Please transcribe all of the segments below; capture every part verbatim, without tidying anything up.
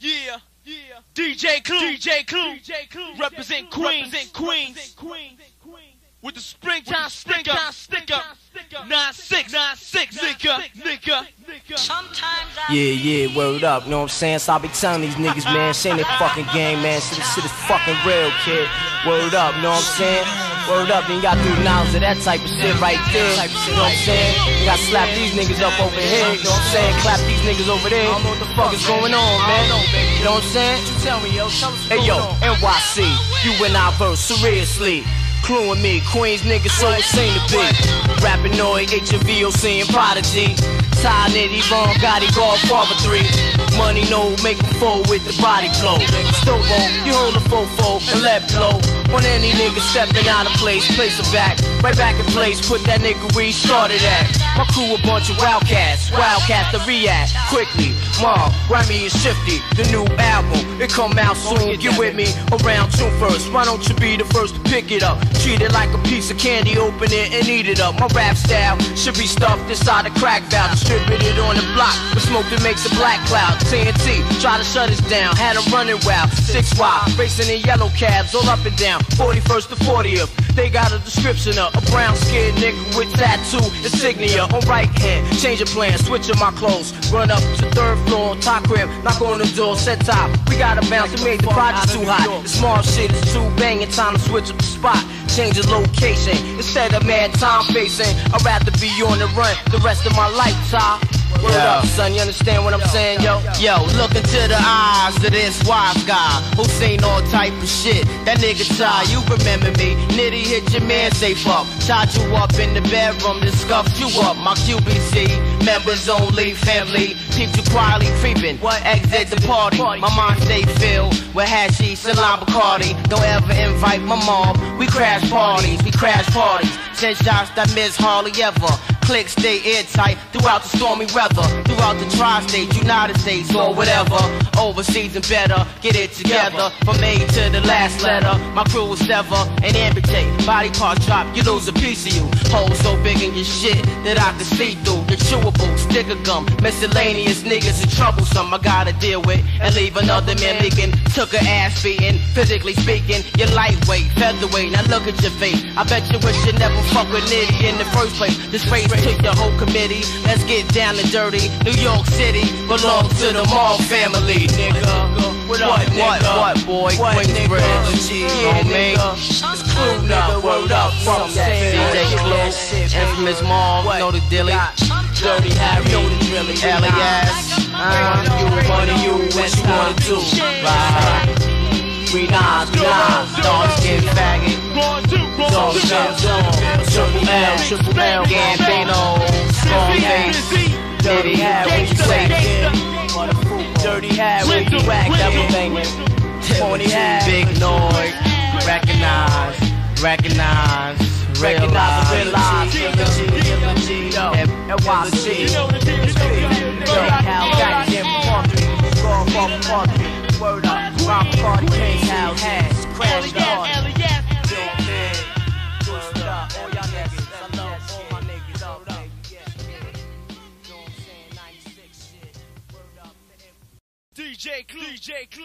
yeah, yeah, yeah. D J Kool, D J Kool, D J Kool, represent Queens, represent Queens, Queens, with the springtime sticker, sticker, nine six, nine six, nigga, nigga. Yeah, yeah, word up, know what I'm saying? So I be telling these niggas, man, this ain't a fucking game, man. So this shit is fucking real, kid. Word up, know what I'm saying? Word up, then y'all threw knowledge of that type of shit right there. You know what I'm saying? You gotta slap these niggas up over here, you know what I'm saying? Clap these niggas over there. I don't know what the fuck is going on, man. You know what I'm saying? You tell me, yo, tell us. Hey, yo, N Y C, you and I verse, seriously. Clue and me, Queens niggas, so it seem to be. Rappinoid, H V O C and Prodigy. Ty, Nitty, Von, Gotti, Golf, Barber three. Money no, make a four with the body blow. Stobo, you hold a fofo and let blow. On any nigga stepping out of place, place him back. Right back in place, put that nigga where he started at. My crew a bunch of wildcats, wildcats to react. Quickly, Mobb, Remy and Shifty, the new album. It come out soon, get with me around June first. Why don't you be the first to pick it up? Treat it like a piece of candy, open it and eat it up. My rap style should be stuffed inside a crack valve. Distributed on the block, the smoke that makes a black cloud. T N T, try to shut us down, had them running wild. Six wide, racing in yellow cabs, all up and down. forty-first to fortieth, they got a description of a brown skinned nigga with tattoo insignia on right hand. Change of plan, switch up my clothes, run up to third floor, top crib, knock on the door, set top. We gotta bounce, we made the project too hot. The small shit is too banging, time to switch up the spot. Change the location, instead of mad time facing, I'd rather be on the run the rest of my life, Ty. Word up, son, you understand what I'm saying, yo? Yo, look into the eyes of this wise guy who seen all type of shit. That nigga Ty, you remember me. Nitty hit your man safe up, tied you up in the bedroom, then scuffed you up. My Q B C, members only, family. Keep you quietly creeping, what exit the party. My mind stay filled with hashish, salam, Bacardi. Don't ever invite my mom, we crash parties, we crash parties. Ten shots that miss hardly ever. Click, stay airtight throughout the stormy weather. Throughout the tri-state, United States, or whatever. Overseas and better, get it together. From A to the last letter, my crew was never an amputate. Body parts drop, you lose a piece of you. Holes so big in your shit that I can see through. You're chewable, sticker gum, miscellaneous niggas are troublesome. I gotta deal with and leave another man leaking. Took an ass beating, physically speaking. You're lightweight, featherweight, now look at your face. I bet you wish you never fuck with Nitty in the first place. This race took the whole committee. Let's get down and dirty. New York City belongs to the Mobb family, nigga. What, what, nigga? What, what, boy? Queensbridge, you know me? It's Clue, nigga. Word up, from D J Kool, infamous Mobb, know the dilly. Dirty Harry, know the drilly. Alias, I'm you, money you, what you wanna do? Right. Three nines, nines, dogs get faggot, dogs get zoned, triple L, triple L, Gambino, Scarface, Dirty Hat, where you waitin', Dirty Hat, where you whack, double bangin', Pony Hat, big noise, recognize, recognize, recognize, realize, N Y C, Dirty Hat, goddamn party, word up. Rock party, King's house, has crashed on. D J Clue, D J Clue,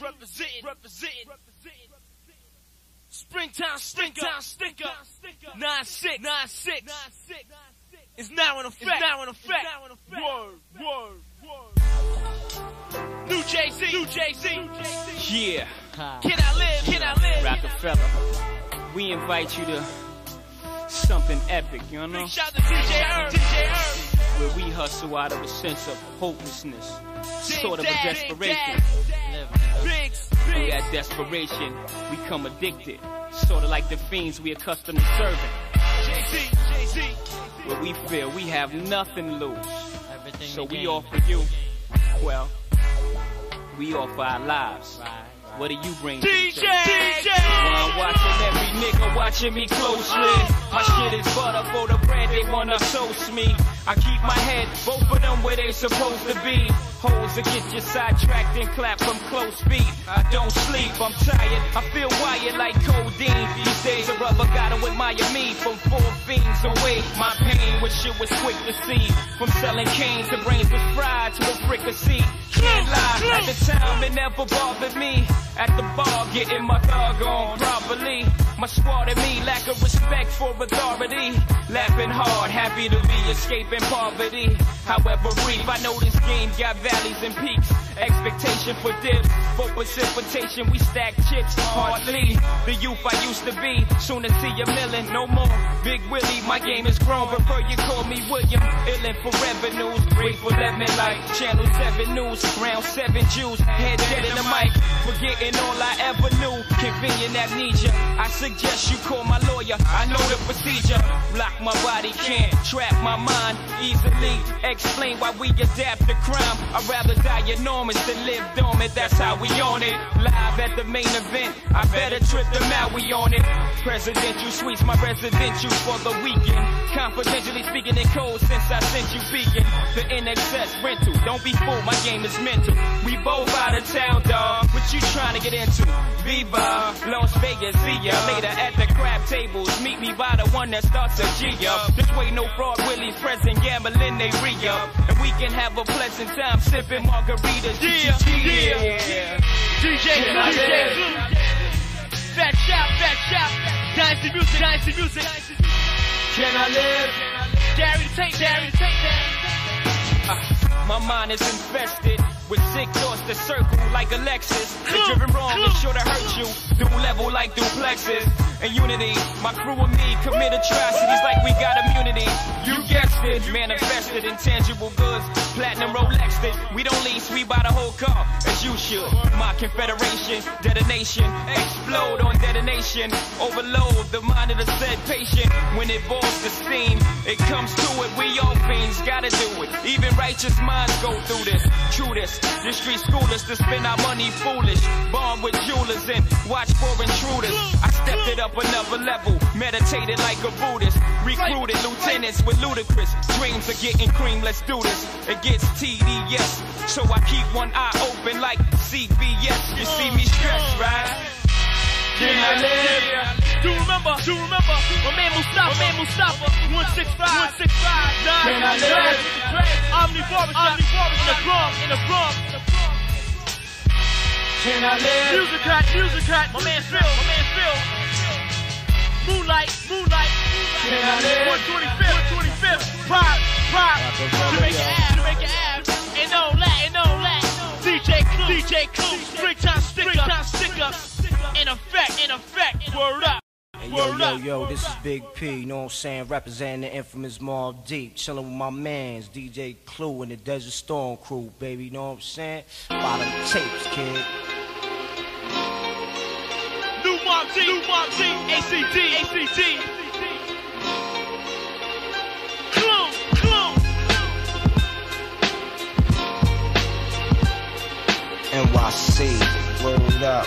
representing, representing, springtime stinker, stinker, nine six, nine six, it's now in effect, now in effect, word, word, word. New Jay-Z, New Jay-Z, yeah. Can I live? Can I live? Rockefeller, we invite you to something epic, you know. Shout to D J Earth, D J Earth, where we hustle out of a sense of hopelessness, sort of a desperation. Through that desperation, we come addicted, sort of like the fiends we accustomed to serving. Jay-Z, Jay-Z, where we feel we have nothing to lose, so we offer you, well. We offer our lives. Right, right. What do you bring to D J? D J. Well, I'm watching every nigga watching me closely. Oh, oh. My shit is butter for the bread, they wanna toast me. I keep my head, both of them where they supposed to be. Holes that get you sidetracked and clap from close feet. I don't sleep, I'm tired, I feel wired like codeine. These days the rubber gotta admire me. From four fiends away, my pain, which shit was quick to see. From selling canes, the brains was fried to a fricassee. Can't lie. At the time, it never bothered me. At the bar, getting my thug on properly. My squad and me, lack of respect for authority. Laughing hard, happy to be escaping poverty. However brief, I know this game got valleys and peaks. Expectation for dips, for precipitation, we stack chips. Hardly the youth I used to be. Soon to see a million, no more. Big Willie, my game is grown. Prefer you call me William. Illin' for revenues. Wait for lemon like Channel seven News. Round seven Jews, head dead in the mic. Forgetting all I ever knew. Convenient amnesia. I suggest you call my lawyer. I know the procedure. Block my body, can't trap my mind easily. Explain why we adapt to crime. I'd rather die enormous to live dormant, that's how we on it. Live at the main event, I better trip them out, we on it. Presidential suites, my residential for the weekend. Confidentially speaking in code since I sent you beacon. The in excess rental, don't be fooled, my game is mental. We both out of town, dawg, what you trying to get into? Viva, Las Vegas, see ya later at the crab tables. Meet me by the one that starts a G-up. This way no fraud, Willie's present, gambling, they re-up. And we can have a pleasant time sipping margaritas. Yeah, yeah, yeah. D J, yeah, D J, back shop, back shop, dynasty music, dynasty music. Can I live? Gary, take, Gary, take that. Uh, my mind is infested with sick thoughts that circle like a Lexus. If driven wrong, it's sure to hurt you. Dual level like duplexes. In unity, my crew and me commit atrocities like we got immunity. You guessed it, manifested in tangible goods. Platinum Rolex it. We don't lease, we buy the whole car, as you should. My confederation, detonation, explode on detonation. Overload the mind of the said patient. When it boils to steam, it comes to it. We all fiends, gotta do it. Even righteous minds go through this. True this. The street schoolers to spend our money foolish. Born with jewelers and watch for intruders. I stepped it up another level, meditated like a Buddhist. Recruited lieutenants with ludicrous dreams of getting cream. Let's do this. It gets tedious, so I keep one eye open like C B S. You see me stressed, right? Can I live? Do you remember? Do you remember? My man Mustafa, my man Mustafa. one six five, one six five, nine. Can I live? Omnivorous, omnivorous in the Bronx, in the Bronx. Can I live? Music hot, music hot. My man Phil, my man Phil. Moonlight, moonlight. Can I live? one twenty-fifth, one twenty-fifth. Pop, pop. Jamaica Ave, Jamaica Ave. And all that, and all that. D J Kool, D J Kool. Springtime stick up, springtime stick up. In effect, in effect. Word up. Yo, yo, yo, this is Big P, you know what I'm saying, representing the infamous Mobb Deep, chilling with my mans, D J Clue and the Desert Storm crew, baby, you know what I'm saying? Bottom tapes, kid. New Mobb Deep, New Mobb Deep, A C D, A C D. Clue, Clue. N Y C, word up.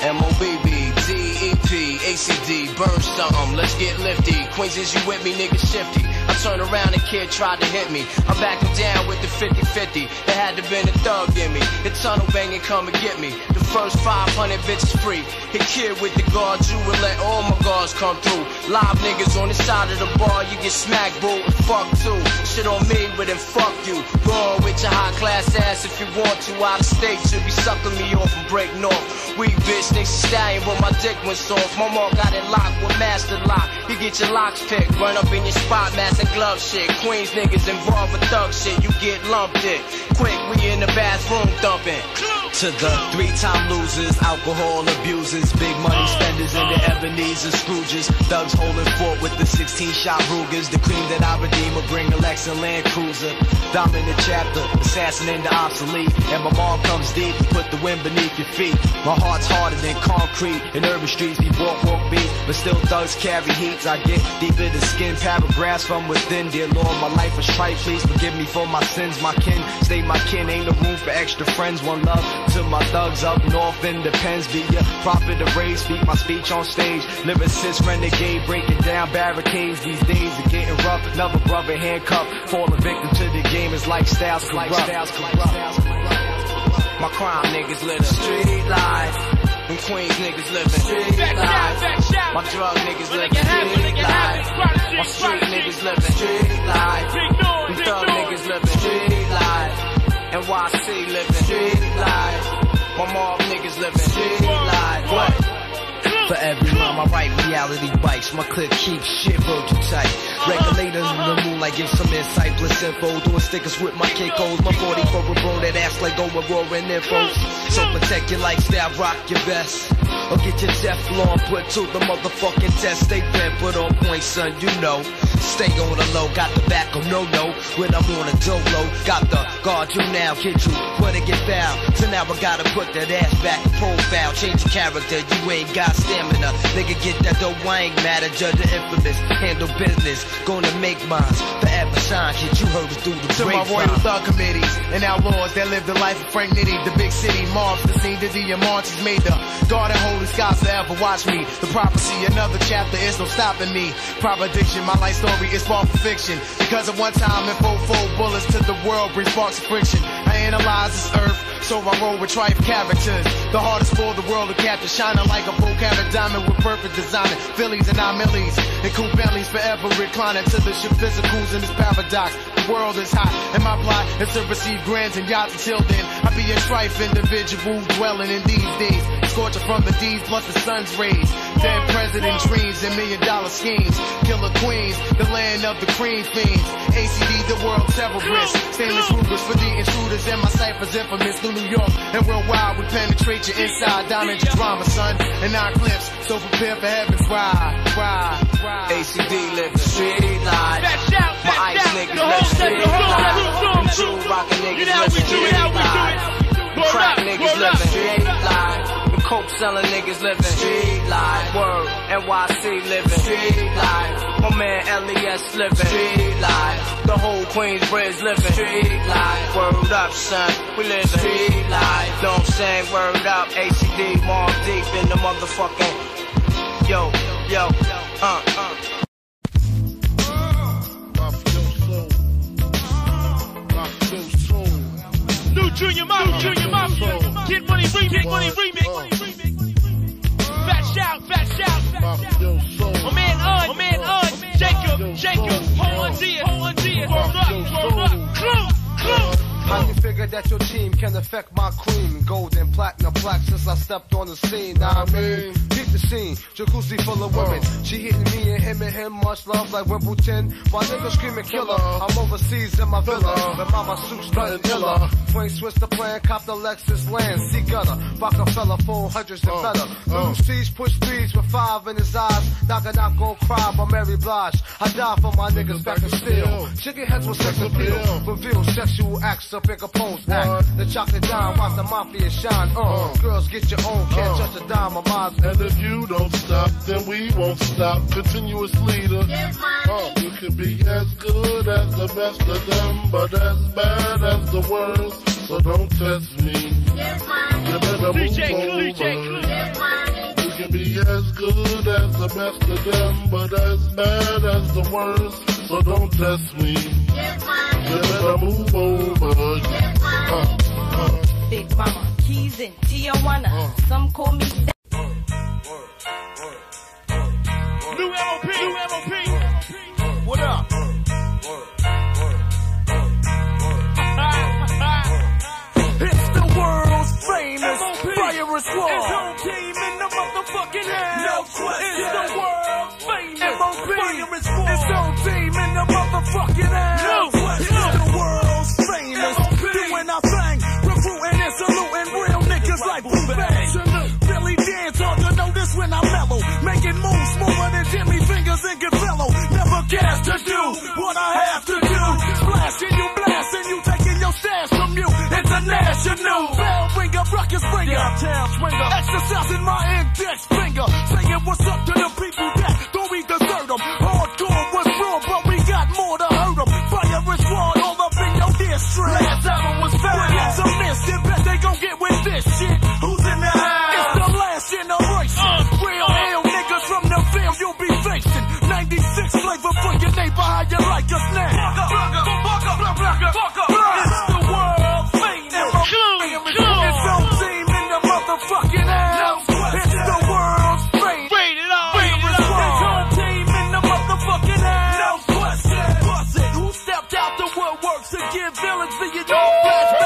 M O B B D E P A C D, burn something, let's get lifty. Queens, is you with me, nigga shifty. I turn around and kid tried to hit me. I back him down with the fifty fifty. There had to been a thug in me. The tunnel banging, come and get me. The first five hundred bitches free. Hit kid with the guard, you would let all my guards come through. Live niggas on the side of the bar, you get smacked, boo, and fuck too. Shit on me, but then fuck you. Go on with your high class ass if you want to. Out of state, you be sucking me off and break north. We bitch, niggas stallion with my dick went soft. My mom got it locked with master lock. You get your locks picked, run up in your spot, master glove shit. Queens niggas involved with thug shit, you get lumped in. Quick, we in the bathroom thumping. To the three-time losers, alcohol abusers, big money spenders, and the Ebenezer Scrooges. Thugs holding fort with the sixteen-shot Rugers. The cream that I redeem will bring the Lexus and Land Cruiser. Dominant chapter, assassin into obsolete. And my mom comes deep to put the wind beneath your feet. My heart's harder than concrete. In urban streets, we walk, walk beats, but still thugs carry heats. I get deep in the skin, paragraphs from within. Dear Lord, my life is trite, please forgive me for my sins. My kin, stay my kin, ain't no room for extra friends. One love to my thugs up north in the pens, be a prophet of rage, speak my speech on stage. Lyricist renegade, breaking down barricades. These days are getting rough, another brother handcuffed. Falling victim to the game is lifestyles corrupt. My crime niggas living street life. Them Queens niggas living street life. My drug niggas living street life. My street niggas living street life. Them thug niggas living street life. N Y C living street life. My mob niggas living street life. What? For everyone, I write reality bites. My clip keeps shit prototype. Regulators in the moon, like give some insight. Bliss info, doing stickers with my kick holes. My forty for a bro that ass like going roaring infos. So protect your lifestyle, rock your vest. Or get your Teflon put to the motherfucking test. Stay bent, put on point, son, you know. Stay on the low, got the back of no-no. When I'm on a dolo, got the guard you now, get you, where to get found. So now I gotta put that ass back, profile, change your character, you ain't got stamina. Nigga get that dough, I ain't mad at judge the infamous. Handle business, gonna make mines, forever shine, shit, you heard us through the break. To my royal thug committees, and outlaws that live the life of Frank Nitty. The big city mobs, the scene, the D and Marches made the guard and holy skies to ever watch me. The prophecy, another chapter, it's no stopping me. Proper addiction, my life story. It's far from fiction. Because at one time in four four bullets to the world brings sparks of friction. I analyze this earth, so I roll with trife characters. The hardest for the world to capture, shining like a full cat of diamond with perfect designing. Phillies and I'm millies, and cool families forever reclining to the ship physicals in this paradox. The world is hot, and my plot is to receive grants and yachts. Until then, I be a trife individual dwelling in these days. Scorching from the D's plus the sun's rays. Dead president dreams and million dollar schemes. Killer queens, the land of the cream fiends. A C D, the world terrorists. Stainless Rubers for the intruders, and my cypher's infamous. Through New York and worldwide, we penetrate your inside, down into drama, son. And our clips, so prepare for heaven's ride, ride, ride. A C D live the street life. My ice niggas live the street life. The true rockin' niggas live the street life. The crack niggas live the street life. Coke selling niggas living street life. Word, N Y C living street life. My man L E S living street life. The whole Queensbridge living street life. Word up, son, we living street life. Don't say word up, A C D, Mobb Deep in the motherfucking. Yo, yo, uh, uh. New Junior Mob, Junior Mob, Get Money Remix, Money Remix. Shout, fat shout, fat shout. My man Un, my man Un, Jacob, Jacob, hold on to it, hold on to it, hold up, hold up, Clue, Clue. How you figure that your team can affect my queen? Gold and platinum plaque since I stepped on the scene. Now I mean, keep the scene, jacuzzi full of women. She hitting me and him and him, much love like Wimbledon. My nigga screaming killer, I'm overseas in my villa. But mama suits started illa. Frank switched the plan, cop the Lexus, land, sea gutter. Rockefeller, four hundreds and better. Blue seas push threes with five in his eyes. Knock and knock, gon' cry, but Mary Blige. I die for my niggas back and steel. Chicken heads with sex appeal. Reveal sexual acts. Pick a pose act. The chocolate dime, watch the mafia shine. Uh, girls, get your own, can't uh, touch a dime of mine. And if you don't stop, then we won't stop. Continuous leader. Uh, you can be as good as the best of them, but as bad as the worst. So don't test me. You better move over. You can be as good as the best of them, but as bad as the worst. So don't test me. You better move over. Uh, uh. Big Mama, keys in Tijuana. Uh. Some call me that. Uh, uh, uh, uh, New M O P, New M O P. Uh, uh, what up? Uh, uh, uh, uh, uh, uh, it's the world's famous fireworks war. It's home team in the motherfucking house. No question. It's the world's famous fireworks war. It's home team in the motherfucking house. No question. No. The world's famous, doing our thing, recruiting and saluting real niggas like Blue Bang. Billy dance hard to notice when I mellow, making moves smaller than Jimmy Fingers and Gazelles. Never gas to do what I have to do. Splashing you, blasting you, taking your stash from you. International bell ringer, ruckus bringer, uptown swinger, exercising my index finger, saying what's up to the people that don't we desert them. Hardcore was wrong, but we got more to hurt them. Fire is warm. Last album was bad. It's a miss. It bet they gon' get with this shit. Who's in the house? It's the last generation. Uh, Real uh, ill niggas from the film you'll be facing. ninety-six flavor for your neighbor. How you like us now? Fucker, fucker, fucker, fucker, fucker, fucker. It's the world famous. It's our team in the motherfucking house. It's the world's famous. Wait it all. It's our team in the motherfucking house. No question. Who stepped out the woodworks to give villains for your dog?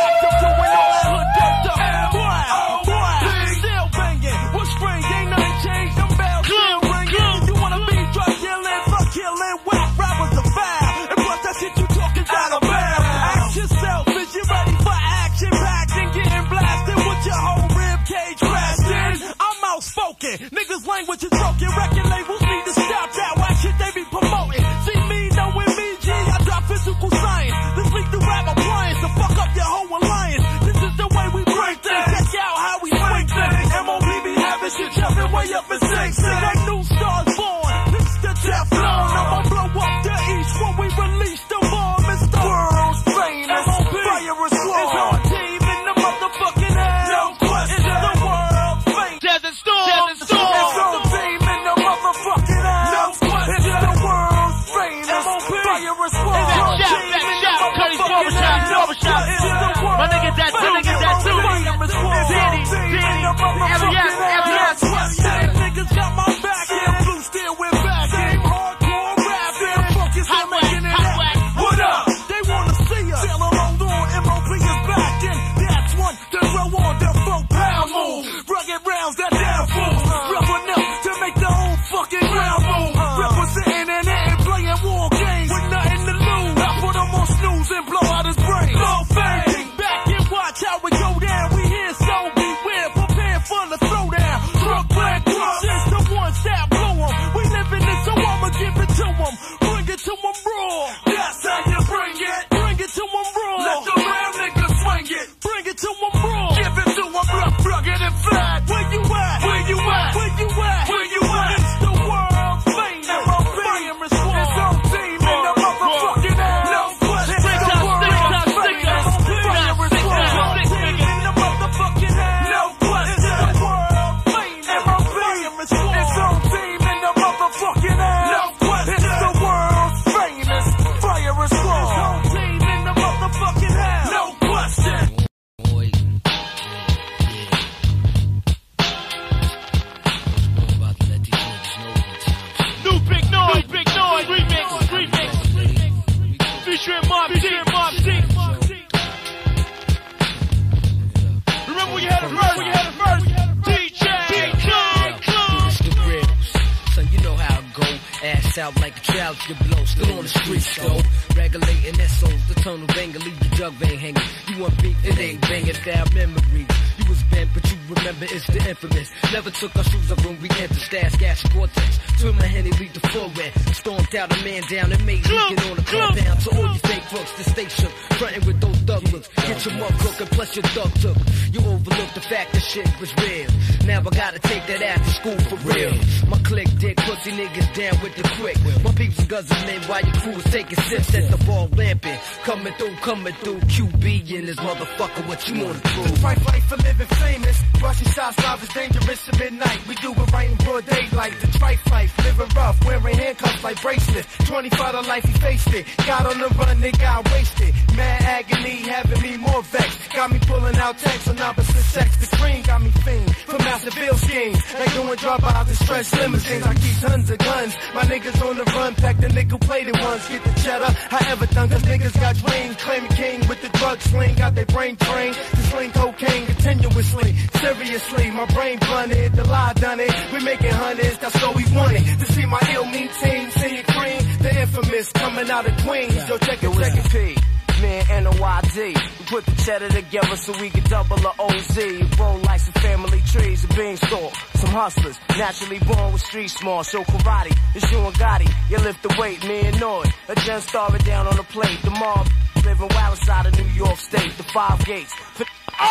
out like a child to get blow. Still on the streets, though. Regulating that soul, the tunnel banger, leave the jug vein hanging. You want beat, it ain't banging down memories. You was bent, but you remember it's the infamous. Never took our shoes off when we entered Stash Gas Cortex. Twin my Henny, lead the forward. Stormed out a man down and made me get on the compound. To all you fake crooks, the station, frontin' with those thug looks. Get your mug crook and plus your thug took. You overlooked the fact that shit was real. Now I gotta take that after school for real. My click dick pussy niggas down with the quick. My peeps are guzzling while your crew is taking sips at the ball lamping. Coming through, coming through, Q B in this motherfucker, what you wanna prove? Fight, fight for living famous. Russian shots live is dangerous at midnight. We do it right in broad daylight. The trite life, living rough, wearing handcuffs like bracelets. twenty-five to life, he faced it. Got on the run, they got wasted. Mad agony, having me more vexed. Got me pulling out texts on opposite sex. The green got me fiend for massive bill schemes. Like doing dropouts and stretch limousines. I keep tons of guns. My niggas on the run, pack the nickel-plated ones. Get the cheddar, however done, cause niggas got dreams. Claiming king with the drug sling. Got their brain trained to sling cocaine continuously. Seriously, my brain blunted. The lie done it. We making hundreds, that's all we wanted. To see my ill mean team, see it cream. The infamous coming out of Queens. Yo, check it, check it, P. Man, N O I D. We put the cheddar together so we can double the O Z. Roll like some family trees, a beanstalk. Some hustlers, naturally born with street smart. Show karate, it's you and Gotti. You lift the weight, me and Noy. A gen starving down on the plate. The mob living wild inside of New York State. The five gates.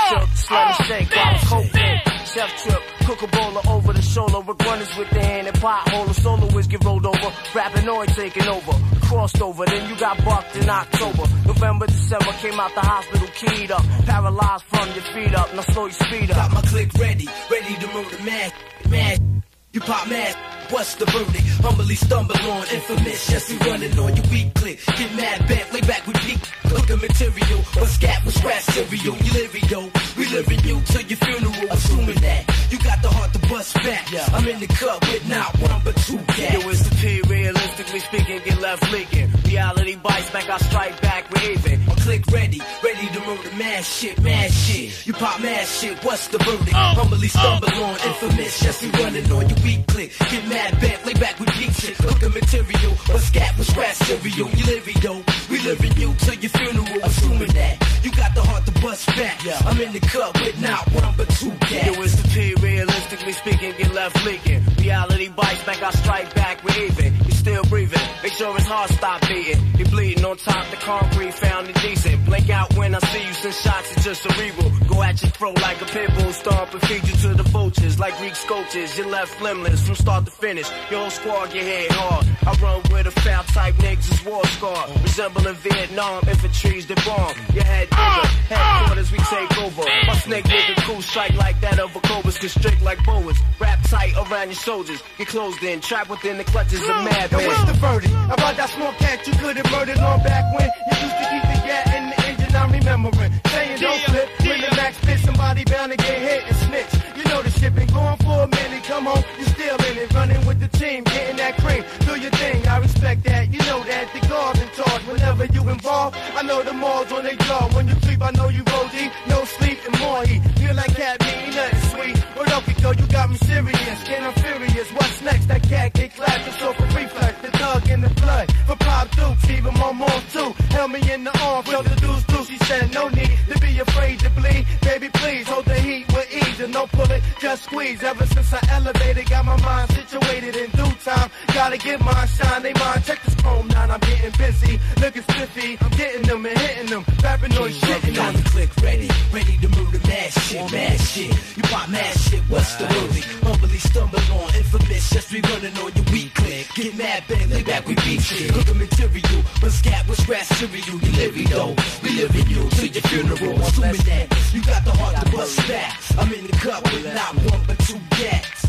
Shook, slam and shake, I was hoping. Chef trip, cook a bowler over the shoulder. With runners with the hand and potholer. Soloists get rolled over, rapping oil taking over. Crossed over, then you got bucked in October. November, December, came out the hospital keyed up. Paralyzed from your feet up, now slow your speed up. Got my click ready, ready to murder mad, mad. You pop mad, what's the verdict? Humbly stumble on, infamous, yes, we running on your weak click. Get mad back, lay back, we peak. Look at material, or scat with scratch cereal. You lirio, we living you till your funeral. Assuming that you got the heart to bust back. Yeah. I'm in the cup with not one but two cats. Yo, it's the P, realistically speaking, get left leaking. Reality bites back, I strike back, we're even. I'm click ready, ready to murder mad shit, mad shit. You pop mad shit, what's the verdict? Oh. Humbly stumble oh. on, infamous, yes, we running on you. Weak click, get mad back, lay back with deep shit. Look at material, or scat with scratch cereal. You lirio, we living you till your funeral. Assuming that you got the heart to bust back. Yeah. I'm in the cup with not one but two cats. Yo, it's the P, realistically speaking, get left leaking. Reality bites back, I strike back, we're even. You still breathing, make sure his heart stop beating. You bleeding on top, the concrete found it decent. Blink out when I see you, since shots are just cerebral. Go at your throat like a pit bull, stomp and feed you to the vultures. Like Greek sculptures, you left limb. From start to finish, your whole squad get head hard. I run with a foul type niggas, war scar. Resembling Vietnam, infantry's that bomb. Your head bigger, headquarters we take over. My snake with a cool strike like that of a cobras. Constrict like boas, wrap tight around your shoulders. Get closed in, trapped within the clutches of mad men. What's the verdict? About that small cat you could've murdered on back when you used to keep the gat in the engine, I'm remembering. Saying don't flip, when the max pit, somebody bound to get hit and snitch. You know the shit been going for a minute, come home, you still in it, running with the team, getting that cream, do your thing, I respect that, you know that, the guard in charge, whenever you involved, I know the malls on their jaw, when you sleep, I know you roll deep, no sleep and more heat, feel like cat meat, nothing sweet, what up, girl, you got me serious, and I'm furious, what's next, that cat get clapped, it's over reflex, the dog in the flood, for pop dupes, even my mom too, held me in the arm, felt the deuce too, she said, no need to be afraid to bleed, baby, please, hold the heat with ease, and don't pull it, just squeeze, ever since I elevated, got my mind situated in due time. Gotta get mine, shine, they mine. Check this chrome nine, I'm getting busy. Looking spiffy, I'm getting them and hitting them. Rapping on shitting on the click, ready, ready to move the mad shit, mad shit. You pop mad shit, what's the worry? Humbly stumble on, infamous, just be running on your weak click. Get mad, bang, lay back, we beat shit. Look at material, but scat with scratch cereal. You living though, we living you to your funeral. Assuming that you got the heart to bust back. I'm in the cup with not one but two gats.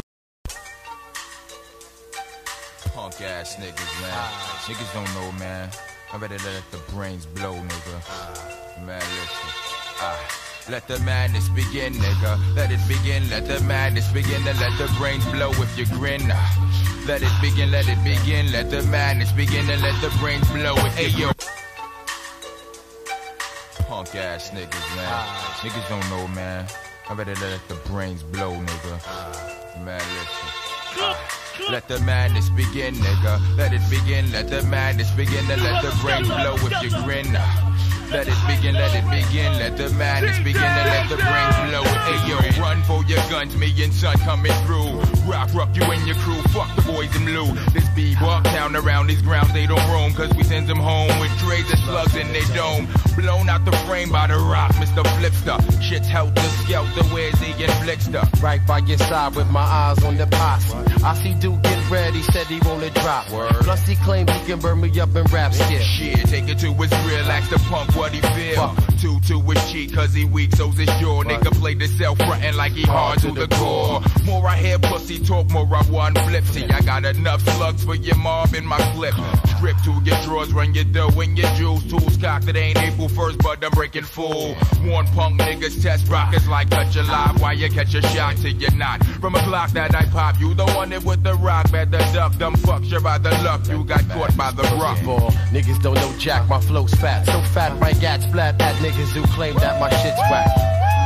Punk ass niggas, man. Uh, niggas don't know, man. I better let the brains blow, nigga. Uh, man, listen. Uh, let the madness begin, nigga. Let it begin, let the madness begin. And let the brains blow if you grin. Uh, let it begin, let it begin. Let the madness begin and let the brains blow if you grin. Punk ass niggas, man. Uh, niggas don't know, man. I better let the brains blow, nigga. Uh, man, listen. Uh, Let the madness begin, nigga. Let it begin, let the madness begin. And let the brain blow if you grin. Let it begin, let it begin. Let the madness begin and let the brain blow. Hey yo, run for your guns, me and son coming through. Rock, rock you and your crew, fuck the boys in blue. This B-Walk town around these grounds, they don't roam. Cause we send them home with trays of slugs in their dome. Blown out the frame by the rock, Mister Flipster. Shit's helter skelter, where's he and Flixter? Right by your side with my eyes on the posse. I see Duke get red, he said he won't let drop. Plus he claims he can burn me up in rap skip. Shit, take it to his real, ask the pump what he feel. Two to his cheek, cause he weak, so's his jaw. Nigga play the self frontin' like he hard to the core. More I hear pussy talk, more I want flipsy. I got enough slugs for your mob in my flip. Strip to your drawers, run your dough and your jewels. Tools cocked, it ain't April first, but I'm breaking full. Warn punk niggas, test rockets like touch a live. Why you catch a shot till you're not? From a block that I pop, you the one that with the rock. Better duck, dumb fuck, you're by the luck. You got caught by the rock. Niggas don't know jack, my flow's fat. So fat, my gats flat at niggas who claim that my shit's whack.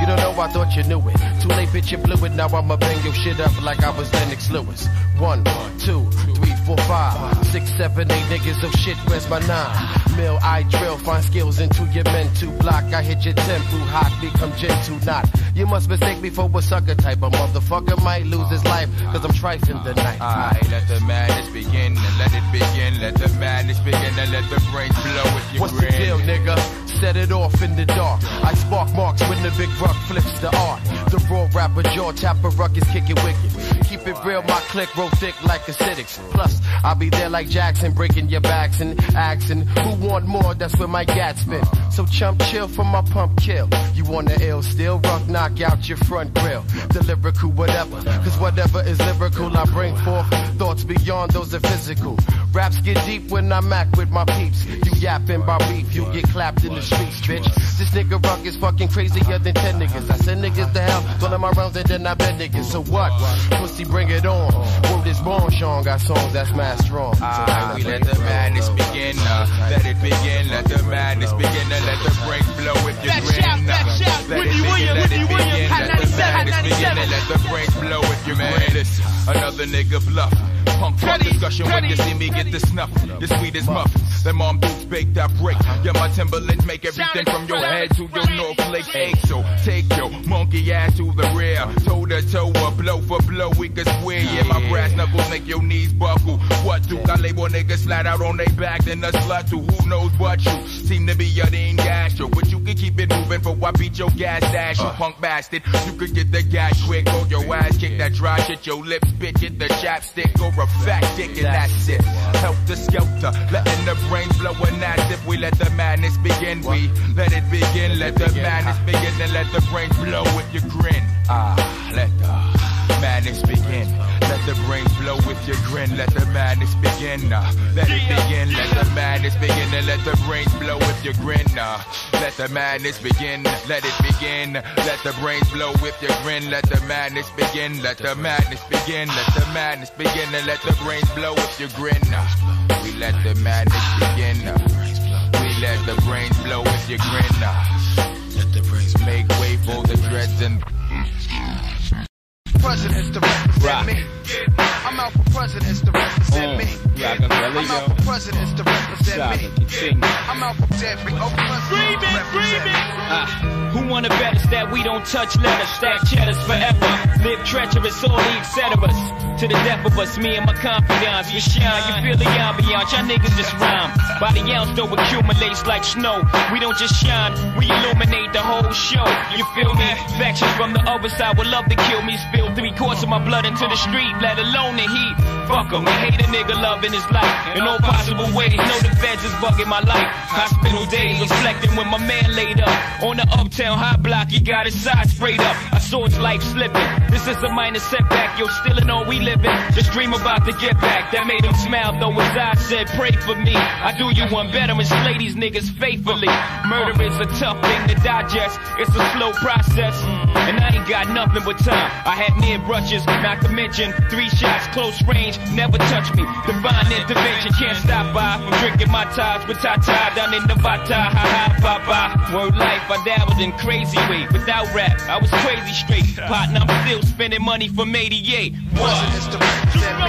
You don't know, I thought you knew it. Too late, bitch, you blew it. Now I'ma bang your shit up like I was Lennox Lewis. One, two, three, four, five, six, seven, eight niggas of shit. Where's my nine? Mill, I drill, find skills into your men to block. I hit your tempo hot, become gentle, not. You must mistake me for a sucker type. A motherfucker might lose his life, cause I'm trifling the night. Alright, let the madness begin, and let it begin. Let the madness begin, and let the brains blow with your. What's grin. The deal, nigga? Set it off in the dark. I spark marks when the big rock flips the art. The raw rapper, jaw tapper, ruckus, kick it wicked. Keep it real, my click roll thick like acidics. Plus, I'll be there like Jackson, breaking your backs and axing. Who want more? That's where my gats been. So chump chill for my pump kill. You want the ill, still rock now. Knock out your front grill, the lyrical whatever, cause whatever is lyrical I bring forth, thoughts beyond those of physical, raps get deep when I'm act with my peeps, you yapping by beef, you get clapped in the streets, bitch, this nigga rock is fucking crazier than ten niggas, I send niggas to hell, one of my rounds and then I bend niggas, so what, pussy bring it on, word is born, Sean got songs that's mad strong. Ah, we let the madness begin, uh, let it begin, let the madness begin, and let the break blow with your grin, let it begin, let it begin. Begin, let the madness begin and let the brains blow if you mad. Another nigga bluff. Punk fuck discussion when you see me get the snuff. The sweetest muffin. Them mom boots baked that break. Yeah, my Timberlands make everything from your head to your North Lake egg. So take your monkey ass to the rear. Toe to toe, a blow for blow, we can swear. Yeah, my brass knuckles make your knees buckle. What do I label niggas slide out on they back? Then a slut to who knows what you seem to be a dean gastro. But you can keep it moving for I beat your gas dash. You punk bastard, you could get the gas quick. Hold your ass, kick that dry shit. Your lips, bitch, hit the chapstick. Or a fat dick and that's it. Help the skelter, letting the brains blow and that's if we let the madness begin. We let it begin, let the madness begin and let the brains blow with your grin. Ah, let the madness begin. Let the brains blow with your grin. Let the madness begin. Uh, let it begin. Let the madness begin. And let the brains blow with your grin. Uh, let the madness begin. Let it begin. Let the brains blow with your grin. Let the madness begin. Let the madness begin. Let the madness begin. And let the brains blow with your grin. Uh, we let the madness begin. Uh, we let the brains blow with your grin. Uh, let the brains make way for the dreads and. Presidents to represent rock. Me. I'm out for presidents to represent mm, me. Rockin' belly, I'm out for presidents to represent Shopping, me. I'm out for every open president to represent me. Uh, who wanna bet us that we don't touch letters, stack cheddars forever, live treacherous, all the etceteras. To the death of us, me and my confidants, we shine. You feel the ambiance, y'all niggas just rhyme. By the ounce though accumulates like snow. We don't just shine, we illuminate the whole show. You feel me? Factions from the other side would love to kill me, spill three quarts of my blood into the street, let alone the heat. Fuck em, I hate a nigga loving his life in all possible ways. No, the feds is bugging my life. Hospital days reflecting when my man laid up on the uptown high block. He got his side sprayed up. I saw his life slipping. This is a minor setback. Yo, still in all we living. Just dream about to get back. That made him smile though his eyes said, "Pray for me. I do you one better and slay these niggas faithfully." Murder is a tough thing to digest. It's a slow process, and I ain't got nothing but time. I had near brushes, not to mention three shots, close range, never touch me. Divine intervention, can't stop by. I'm drinking my ties with Tata down in Nevada. Ha ha, bye bye. Word life, I dabbled in crazy way. Without rap, I was crazy straight. Plotting, I'm still spending money from eighty-eight. What? I'm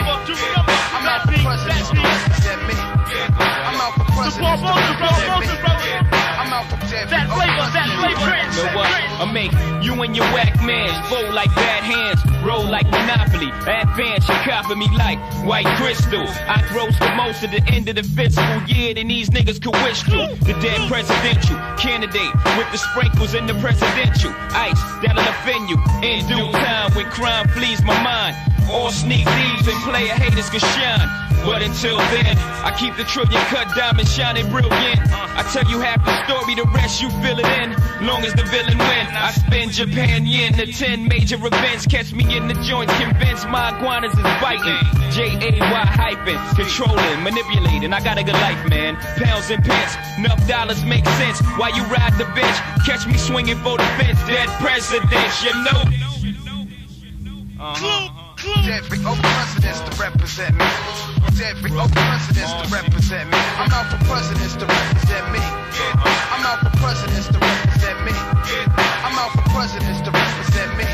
out for presidents to represent me. I'm out for presidents to represent me. I'm out for ten. That flavor, that flavor. You know what? I make you and your whack mans fold like bad hands, roll like Monopoly. Advance, you copy me like white crystal. I gross the most at the end of the fiscal year than these niggas could wish through. The dead presidential candidate with the sprinkles in the presidential ice that'll offend you in due time when crime flees my mind. All sneak thieves and player haters can shine. But until then, I keep the trillion cut diamond shining brilliant. I tell you half the story, the rest you fill it in. Long as the villain wins, I spin Japan yen to ten major events. Catch me in the joint, convince my iguanas is biting. J A Y hyping, controlling, manipulating. I got a good life, man. Pounds and pence, enough dollars make sense. While you ride the bench, catch me swinging for the fence. Dead presidents, you know. Uh-huh. Every old presidents to represent me. Every old presidents to represent me. I'm out for presidents to represent me. I'm out for presidents to represent me. I'm out for presidents to represent me.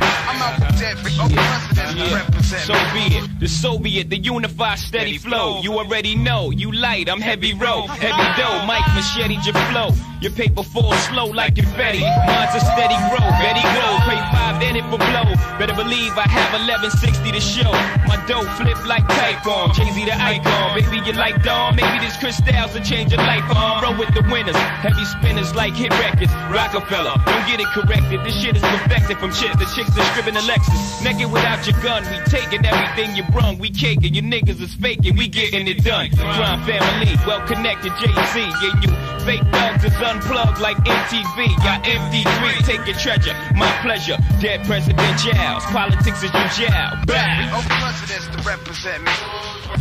I'm out for every old presidents to represent me. So be it, the Soviet, the unified steady flow. You already know, you light, I'm heavy row. Heavy dough, Mike Machete, your flow. Your paper falls slow like confetti. Mine's a steady grow, Betty Grow. Pay five in it for blow. Better believe I have eleven sixty to show. My dough flip like Typhon. Jay-Z the icon. Baby, you like Dawn. Maybe this Cristal's will change your life on. Roll with the winners. Heavy spinners like hit records. Rockefeller. Don't get it corrected. This shit is perfected from chips. The chicks are stripping the Lexus. Naked without your gun. We taking everything you brung. We caking. Your niggas is faking. We getting it done. Crime family. Well connected. Jay-Z. Yeah, you fake thugs is unplugged like M T V. Y'all M D three. Take your treasure. My pleasure. Dead President Giles. Politics is your jail. Every old presidents to represent me.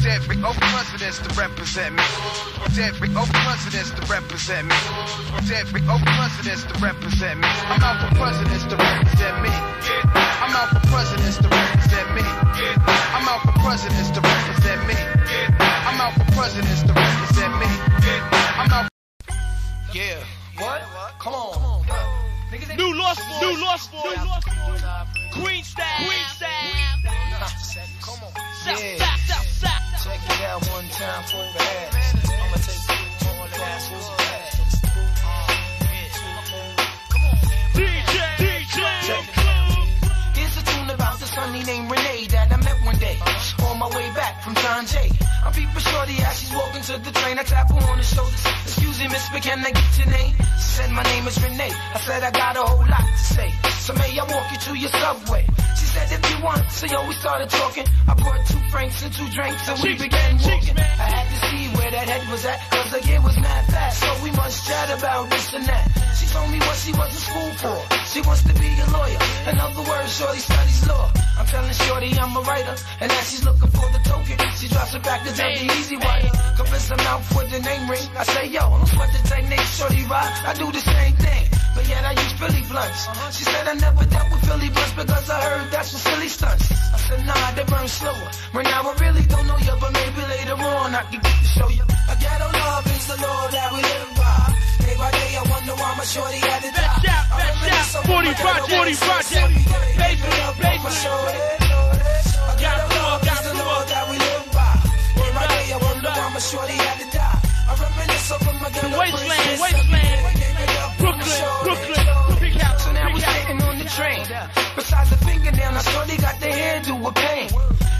Every old presidents to represent me. Every old presidents to represent me. Every old presidents to represent me. I'm out for presidents to represent me. I'm out for presidents to represent me. I'm out for presidents to represent me. I'm out for presidents to represent me. I'm out. Yeah. What? Come on. New lost, new lost, new lost. Queen style, Queen style. Come on. Yeah. Check it out one time for the ass. I'ma take you on the ass. Come on. D J, D J. Here's a tune about this honey named Renee that I met one day on my way back from John Jay. I peep a shorty as she's walking to the train. I tap her on the shoulders. Excuse me, miss, but can I get your name? She said, my name is Renee. I said, I got a whole lot to say. So may I walk you to your subway? She said, if you want. So yo, we started talking. I brought two francs and two drinks and we began walking. I had to see where that head was at, cause the gear was mad fast. So we must chat about this and that. She told me what she was in school for. She wants to be a lawyer. In other words, shorty studies law. I'm telling shorty I'm a writer. And as she's looking for the token, she drops it back to down the easy way. Confess her mouth with the name ring. I say, yo, I'm sweat the technique, shorty ride. I do the same thing. But yet I use Philly blunts. She said I never dealt with Philly blunts because I heard that's for silly stunts. I said nah, they burn slower. Right now I really don't know you, but maybe later on I can get to show you. A ghetto love is the law that we live by. Day by day I wonder why my shorty had to die. forty-five, forty-five, forty-five. Baby, baby, my shorty. A ghetto love is the law that we live by. Day by day I wonder why my shorty had to die. I reminisce over my ghetto wasteland, wasteland. Brooklyn, Brooklyn, Brooklyn, so now we're sitting on the train. Besides the fingernail, I surely got the hairdo with pain.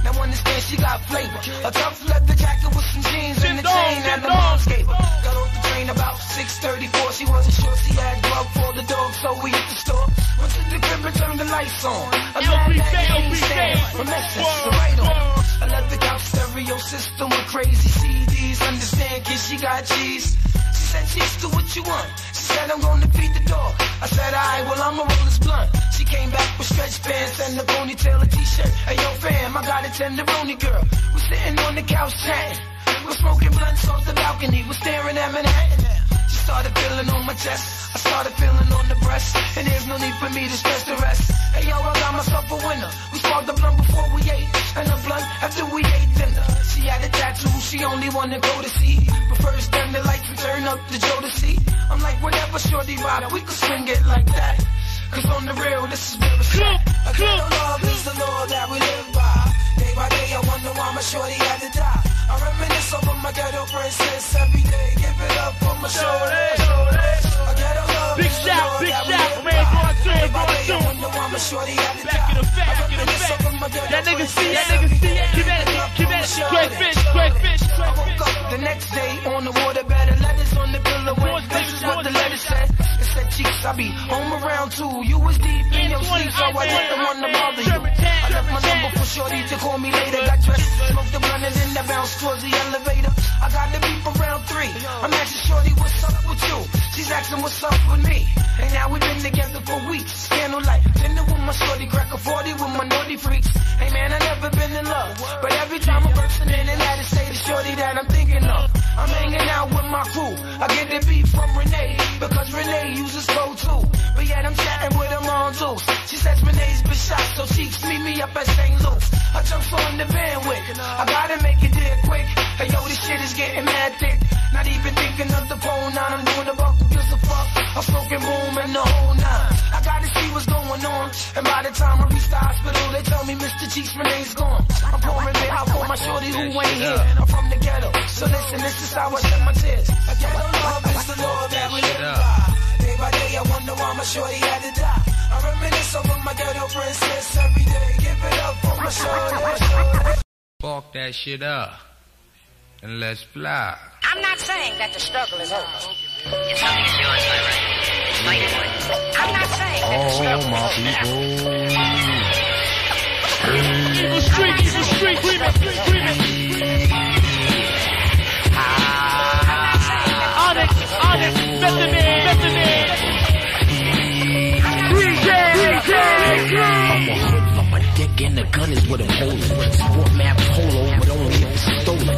Now understand she got flavor. A tough leather jacket with some jeans and a chain and the mom's gave her. Got off the train about six thirty-four. She wasn't sure she had grub for the dog, so we hit the store. Went to the crib and turned the lights on. A mad magazine stand, a message to write on. I love the couch stereo system with crazy C Ds. Understand, kid, she got cheese. She said, cheese, do what you want. She said, I'm gonna feed the dog. I said, alright, well, I'ma roll this blunt. She came back with stretch bands and a ponytail, a t-shirt. Hey, yo, fam, I got a tenderoni, girl. We're sitting on the couch chatting. We're smoking blunts off the balcony. We're staring at Manhattan. She started feeling on my chest. I started feeling on the breast. And there's no need for me to stress the rest. Hey, yo, I got myself a winner. We sparked the blunt before we ate. And a blunt after we ate dinner. She had a tattoo, she only wanna go to see. But first turn the lights and turn up the Jodeci. I'm like, whatever, shorty ride, we could swing it like that. Cause on the real, this is where it's at. A kind of love is the law that we live by. Day by day, I wonder why my shorty had to die. I reminisce over my ghetto princess every day. Give it up on my shorty. A ghetto love big is the law that we live by. Day by day, I wonder why my shorty had to die. I reminisce over my ghetto princess every day. Give it up on my shorty. I woke up the next day on the water bed and letters on the pillow. This is what the letter said. It said, cheeks, I be home around two. You was deep in your sleep, so I didn't want to bother you. I left my number for shorty to call me later. Got dressed, smoked the blunt, and then I bounced towards the elevator. I got the beep around three. I'm asking shorty, what's up with you? She's asking, what's up with me? And now we've been together for weeks. Scandal like dinner with my shorty, crack a forty with my naughty freaks. Hey man, I never been in love, but every time I'm bursting in and out, it say the shorty that I'm thinking of. I'm hanging out with my crew. I get the beat from Renee, because Renee uses slow too. But yet I'm chatting with her on too. She says Renee's been shot, so cheeks meet me up at Saint Louis. I jump on the van with. I gotta make it there quick. Hey yo, this shit is getting mad thick. Not even thinking of the phone, now I'm doing the buck. Gives a fuck. I'm smoking boom and the whole nine. I gotta see what's going on. And by the time I reach the hospital, they tell me Mister Cheeks Renee's gone. I'm pouring it out for my shorty who ain't here. I'm from the ghetto, so listen, this is how I shed my tears. A ghetto love is the law that we live by. Day by day, I wonder why my shorty had to die. I reminisce over my ghetto princess every day. Give it up for my shorty, my shorty. Fuck that shit up. And let's fly. I'm not saying that the struggle is over. It's something is yours, my right. It's my point. I'm not saying that the struggle is over. All my people. Evil street, evil street, women, women. Onyx, Onyx, Bethlehem, Bethlehem. I'm a hoodlum, my dick and the gun is what I'm holding. Sport map polo, but only if it's stolen.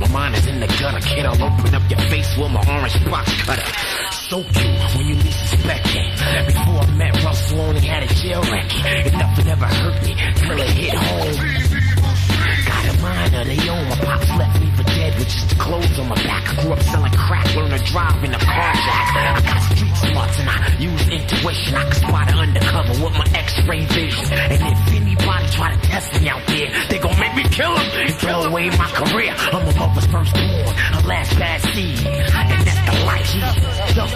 My mind is in the gutter, kid. I'll open up your face with my orange box cutter. So cute when you least suspect it. Before I met Russell, only had a jail racket. If nothing ever hurt me, till it hit home. Got a mind of they own. My pops left me for dead with just the clothes on my back. I grew up selling crack, learned to drive in a car jack. I got street smarts and I use intuition. I can spot an undercover with my x-ray vision. And if anybody try to test me out there, they gon' make me kill him and throw away my career. I'm a mother's first born, her last bad seed. And that's the life she loves.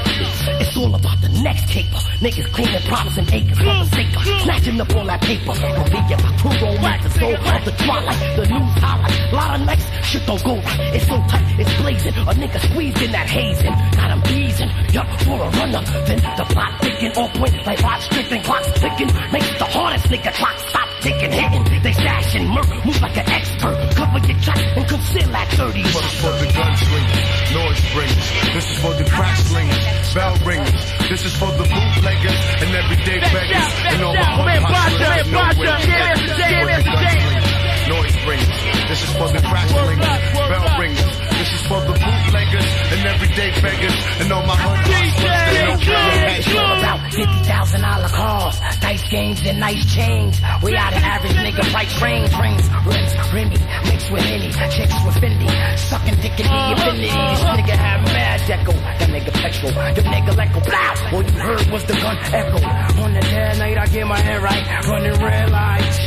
It's all about the next caper. Niggas cleaning problems and acres for the sake of snatching up all that paper. I'll be in my crew romance, the soul of the twilight. The news highlight, lot of nights, shit don't go right. It's so tight, it's blazing. A nigga squeezed in that hazing. Got him easing, yup, for a runner. Then the plot thinking, on point, like watch stripping, clocks ticking. Makes the hardest nigga clock stop ticking, hitting. They stash and murk, move like an expert. Cover your tracks and conceal at thirty. This is for the gunslingers, noise rings. This is for the crack slingers, bell ringers. This is for the bootleggers and everyday beggars. And all the hard hustlers, no winners. This is for the gunslingers. Noise rings. This is for the crack ringers, bell ringers. This is for the bootleggers and everyday beggars and all my hood hustlers. It's all about fifty thousand dollar cars, dice games and nice chains. We out of average nigga price range. Rings, rims, Remy, mixed with Henny, chicks with Fendi, sucking dick in the infinity. This nigga have mad deco, that nigga petrol, them nigga echo, blow. All you heard was the gun echo. On the dead night I get my head right, running red lights.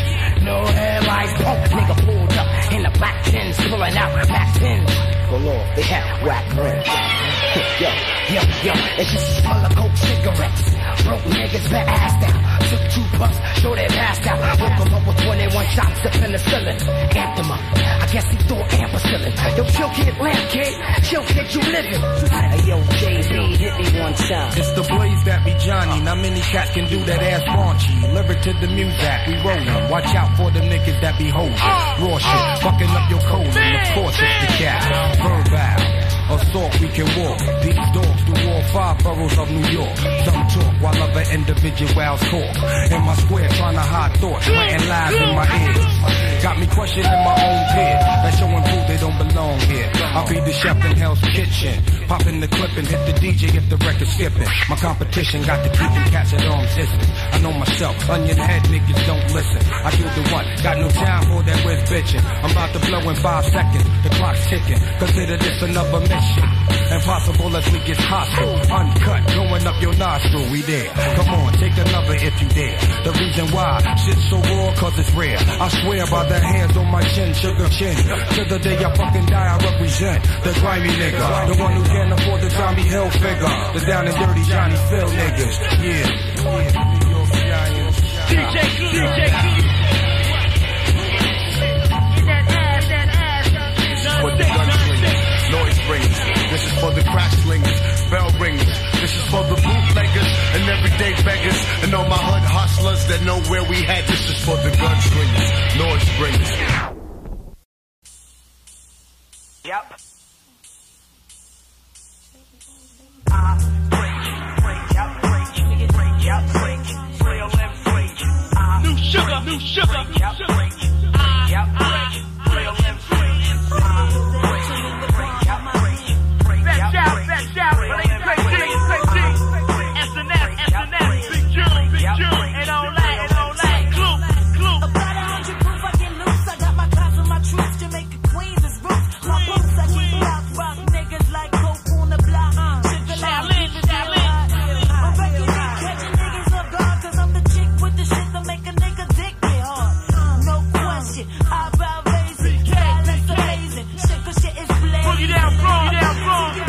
No headlights, punk nigga pulled up in the black pins, pulling out back pins. Pull off, they have whack rims. Yo, yo, yo, it's just a smell of coke cigarettes. Broke niggas that assed out. Took two puffs, sure they passed out. Woke him up with twenty-one shots to penicillin. Amped him up, I guess he thought ampicillin. Yo, chill kid, lamp kid, chill kid, you living. Hey, yo, Jay-Z, hit me one time. It's the blaze that be Johnny. Not many cats can do that ass raunchy. Lyric to the music, we rollin'. Watch out for the niggas that be holdin'. Raw shit, fucking up your colon. Of course it's the cat. Verbal. Assault, we can walk. These dogs do all five boroughs of New York. Some talk while other individuals talk. In my square, trying to hide thoughts, writing lies in my head. Got me questioning my own head. That's showing proof they don't belong here. I'll be the chef in Hell's Kitchen. Popping the clip and hit the D J if the record's skipping. My competition got the keeping cats at arm's distance. I know myself, onion head niggas don't listen. I do the one, got no time for that with bitching. I'm about to blow in five seconds, the clock's ticking. Consider this another minute. Impossible as we get hostile, uncut, blowing up your nostrils. through, we there. Come on, take another if you dare. The reason why shit's so raw, cause it's rare. I swear by the hands on my chin, sugar chin. To the day I fucking die, I represent the grimy nigga. The one who can't afford the Tommy Hilfiger. The down and dirty Johnny Phil niggas. Yeah. D J Kool, D J Kool. Get that ass, that ass. What the gun brings, noise brings. This is for the crash slingers, bell ringers. This is for the bootleggers and everyday beggars. And all my hood hustlers that know where we at. This is for the gun brings, noise brings. Yep. Uh. Sugar, new sugar, new sugar. Break, yep, break, real and free. Break, break, yep, break, break, yep, break, break, yep, break, break, break, break, break, S and S, S and S, Big June, Big June, and all that, and all that. Clue, Clue. About a hundred proof, I get loose. I got my cops with my troops. Jamaica Queens is roots. My boots, I keep block, rock niggas like coke on the block. Sugar, Shaolin, Shaolin. I'm back in the kitchen, niggas are gone, cause I'm the chick with the shit that make a nigga. I about lazy, yeah, that's amazing. Sugar shit is blazing. Boogie down, bro, down, bro. You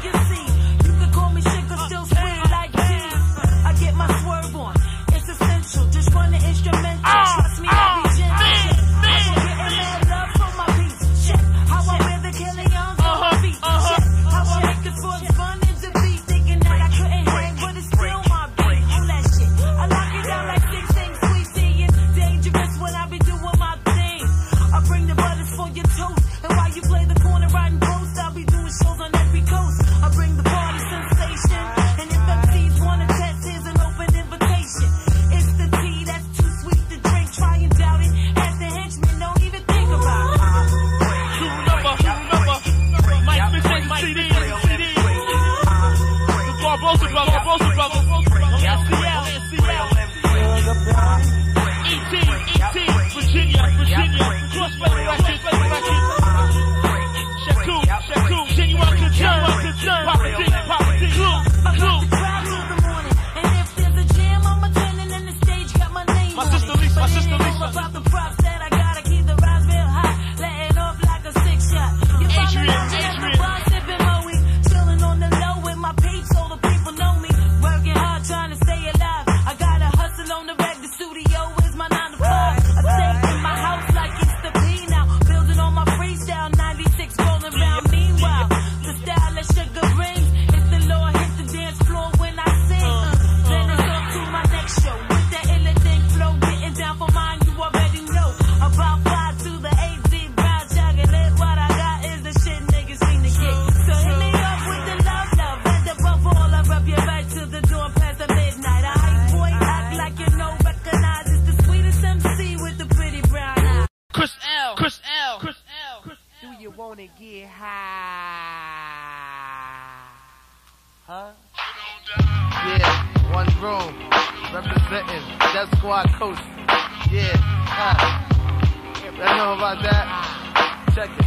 can see, you can call me sugar, still sweet like cheese. I get my swerve on, it's essential. Just run the instrumental, trust me, I'll be gentle. I'm getting mad love for my piece. Shit, how I wear the killing on my feet. Shit, how I make the sports fun in the beat. Thinking that I couldn't hang, but it's still my beat. All that shit, I lock it down like six things sweet. Seeing dangerous when I be doing my. Bring the butters for your toast. And while you play the corner riding ghosts, I'll be doing shows on every coast. I bring the party sensation. And if M Cs wanna test, here's an open invitation. It's the tea that's too sweet to drink. Try and doubt it. Half the henchmen don't even think about it. Two number, two number. Mike Vincent, C D, C D. The Barbosa brother, Barbosa brother. C L, C L. E T, E T. Virginia, Virginia, crossfire racket, racket. Shaku, Shaku, genuine concern, concern. Poverty, poverty, clue, clue. Crowd in the morning, and if there's a jam, I'm attending, and the stage got my name. My sister Lisa, my sister Lisa. About the props that I gotta keep the rise real hot, letting off like a six shot. Adrian, Adrian, sipping Moe, chilling on the low with my peeps, all the people know me. Working hard, trying to stay alive. I gotta hustle on the reg. The studio is my nine to five. I stay in my house like it's the P now. Building on my freestyle, ninety-six rolling round. Meanwhile, the style that sugar brings is the Lord hit the dance floor when I sing. Then it's on to my next show. With that inner thing flow, getting down for mine, you already know. About five to the eight, deep brown jogging it. What I got is the shit niggas seem to get. So hit me up with the love, love. And above all, I rub your right to the door past the midnight. I hate boy, act like you know. Chris L. Chris L. Chris L. Chris L. Do you wanna get high? Huh? Yeah, one room. Representing that squad coach. Yeah, huh. Y'all know about that? Check it.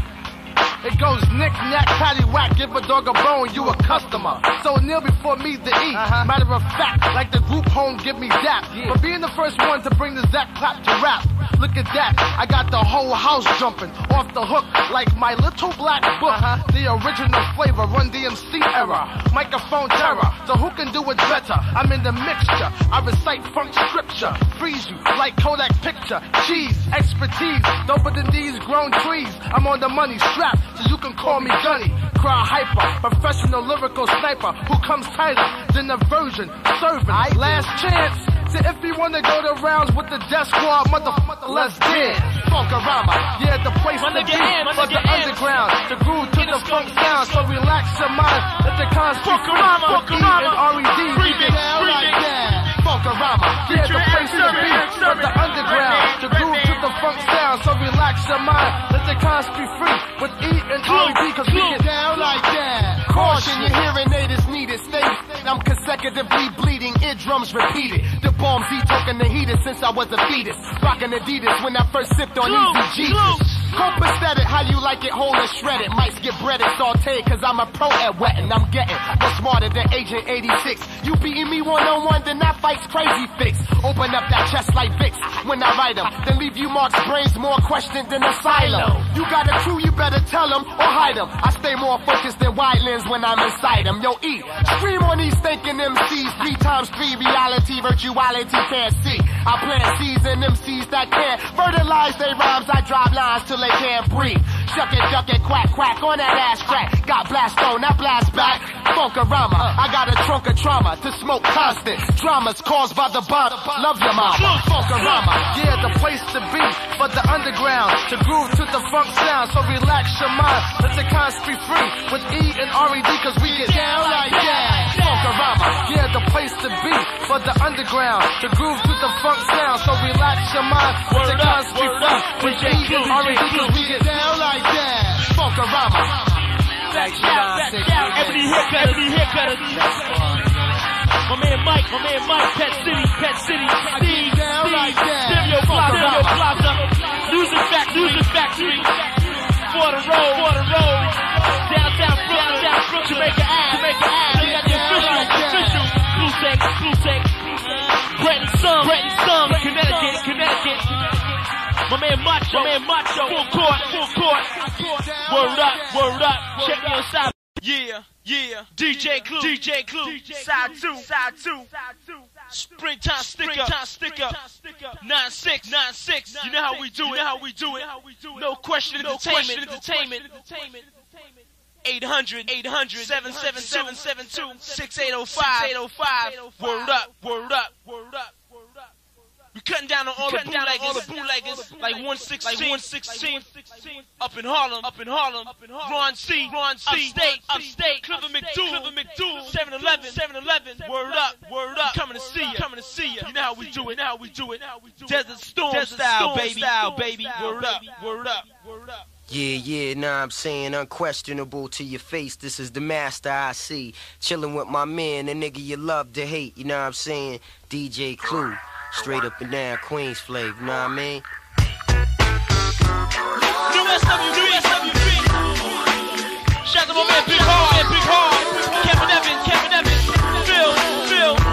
It goes knick-knack, paddywhack, give a dog a bone, you a customer. So kneel before me to eat. Uh-huh. Matter of fact, like the group home, give me that. Yeah. But being the first one to bring the Zach clap to rap. Look at that, I got the whole house jumping off the hook like my little black book. Uh-huh. The original flavor, Run D M C era. Microphone terror, so who can do it better? I'm in the mixture, I recite funk scripture. Freeze you like Kodak picture. Cheese, expertise, doper than these grown trees. I'm on the money strap. So you can call me Gunny, crowd hyper, professional lyrical sniper, who comes tighter than a virgin servant. Last chance, so if you wanna go to rounds with the death squad, motherfucker, let's dance. Funkorama, yeah, the place to be, but the underground, the groove to the funk sound, so relax your mind, let the constant Funkorama, E and R E D, breathe it down like that. Funkorama, yeah, the place to be, but the underground, the groove to the funk sound, so relax your mind, let the constant be free, with E and R E D, cause we get down like that. Caution, your hearing aid is needed, stay, I'm consecutively bleeding, eardrums repeated, the bombs he talking the heater since I was a fetus, rocking Adidas when I first sipped on Easy Jesus. Go pathetic, how you like it, whole and shredded. Mice get breaded, sauteed, cause I'm a pro at wetting. I'm getting much smarter than Agent eighty-six. You beating me one on one, then I fight crazy fix. Open up that chest like Vicks when I write them. Then leave you marks, brains more questioned than asylum. You got a crew, you better tell them or hide them. I stay more focused than wide lens when I'm inside them. Yo, E, scream on these thinking M Cs. Three times three, reality, virtuality, fancy. I plant seeds in M Cs that can't fertilize their rhymes. I drive lines till they can't breathe. Shuck it, duck it, quack, quack on that ass crack. Got blast on, I blast back. Funkorama, I got a trunk of trauma to smoke constant. Dramas caused by the bomb. Love your mama. Funkorama, yeah, the place to be for the underground. To groove to the funk sound, so relax your mind. Let the cons be free with E and R E D, cause we get down like that. Funkorama, yeah, the place to be for the underground. To groove to the funk sound, so relax your mind. Let the cons be free with E and R E D, cause we get down like that. Yeah, Funkorama. Back shout, back shout. Everybody haircut, everybody haircut. My man Mike, my man Mike. Pet City, Pet City. I Steve, down Steve. Like that. Stereo Plaza, Stereo Plaza. Music back, music factory. For the road, for the road. Downtown, downtown, Brooklyn. Jamaica Ave, Jamaica Ave. They got the official, official. Blue Sex, Blue Sex. Brett and Son, Brett and Son. Connecticut, Connecticut. My man Macho, my man Macho, full court, full court. Word up, word up, check me inside. Yeah, yeah. D J Clue, D J Clue. Side two, side two. Springtime stick up, stick up. Nine six, nine six. You know how we do it, how we do it. No question, entertainment, entertainment, entertainment. Eight hundred, eight hundred, seven seven seven seven two, six eight oh five, eight oh five. Word up, word up, word up. We cutting down on all the bootleggers, like one sixteen, up in Harlem, up in Harlem, Ron C, Ron C, Upstate, Upstate, Clifford McDool, Clifford McDool, seven eleven, seven eleven, word up, word up, coming to see ya, coming to see ya. You know how we do it, now we do it, Desert Storm style, baby, style, baby, word up, word up, word up. Yeah, yeah, nah, I'm saying unquestionable to your face. This is the master I see. Chilling with my man, the nigga you love to hate, you know what I'm saying? D J Clue. Straight up and down Queens flavor, you know what I mean? U S W, U S W B. Shout out to my man Big Hard, Big Hard. Kevin Evans, Kevin Evans. Phil, Phil.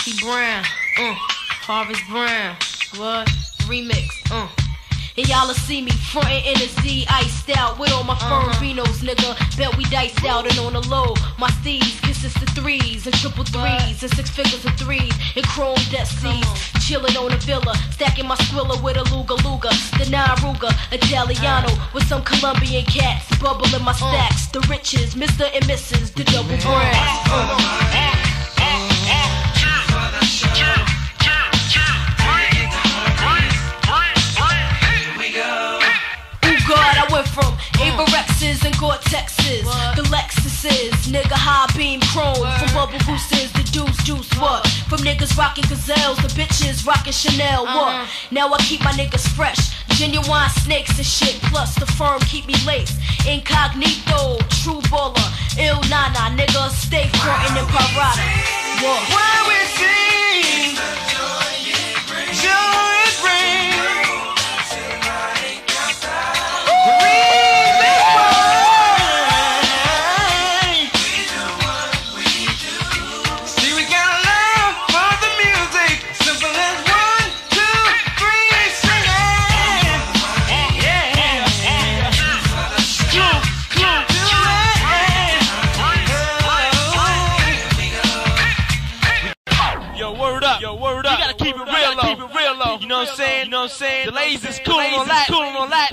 Foxy Brown, uh, Harvest Brown, what? Remix, uh. And y'all'll see me frontin' in a Z, iced out with all my uh-huh. Ferrinos, nigga. Bet we diced out and on the low. My steeds consist of threes and triple threes what? And six figures of threes and chrome death C's. Chillin' on a villa, stacking my squilla with a Luga Luga, the nine Ruga, Italiano uh-huh. with some Colombian cats, bubbling my stacks. Uh-huh. The riches, Mister and Missus, the double brands. Uh-huh. I went from Averexes and Gore-Texes, the Lexuses, nigga high beam chrome, what? From bubble gooses to deuce juice, what? From niggas rocking Gazelles to bitches rocking Chanel, what? Uh-huh. Now I keep my niggas fresh, genuine snakes and shit, plus the firm keep me laced. Incognito, true baller, ill nana, nigga stay frontin' in Parada, what? Where we sing, joy it brings. You know what I'm saying? You know what I'm saying? The ladies is cool on that. Cool on that.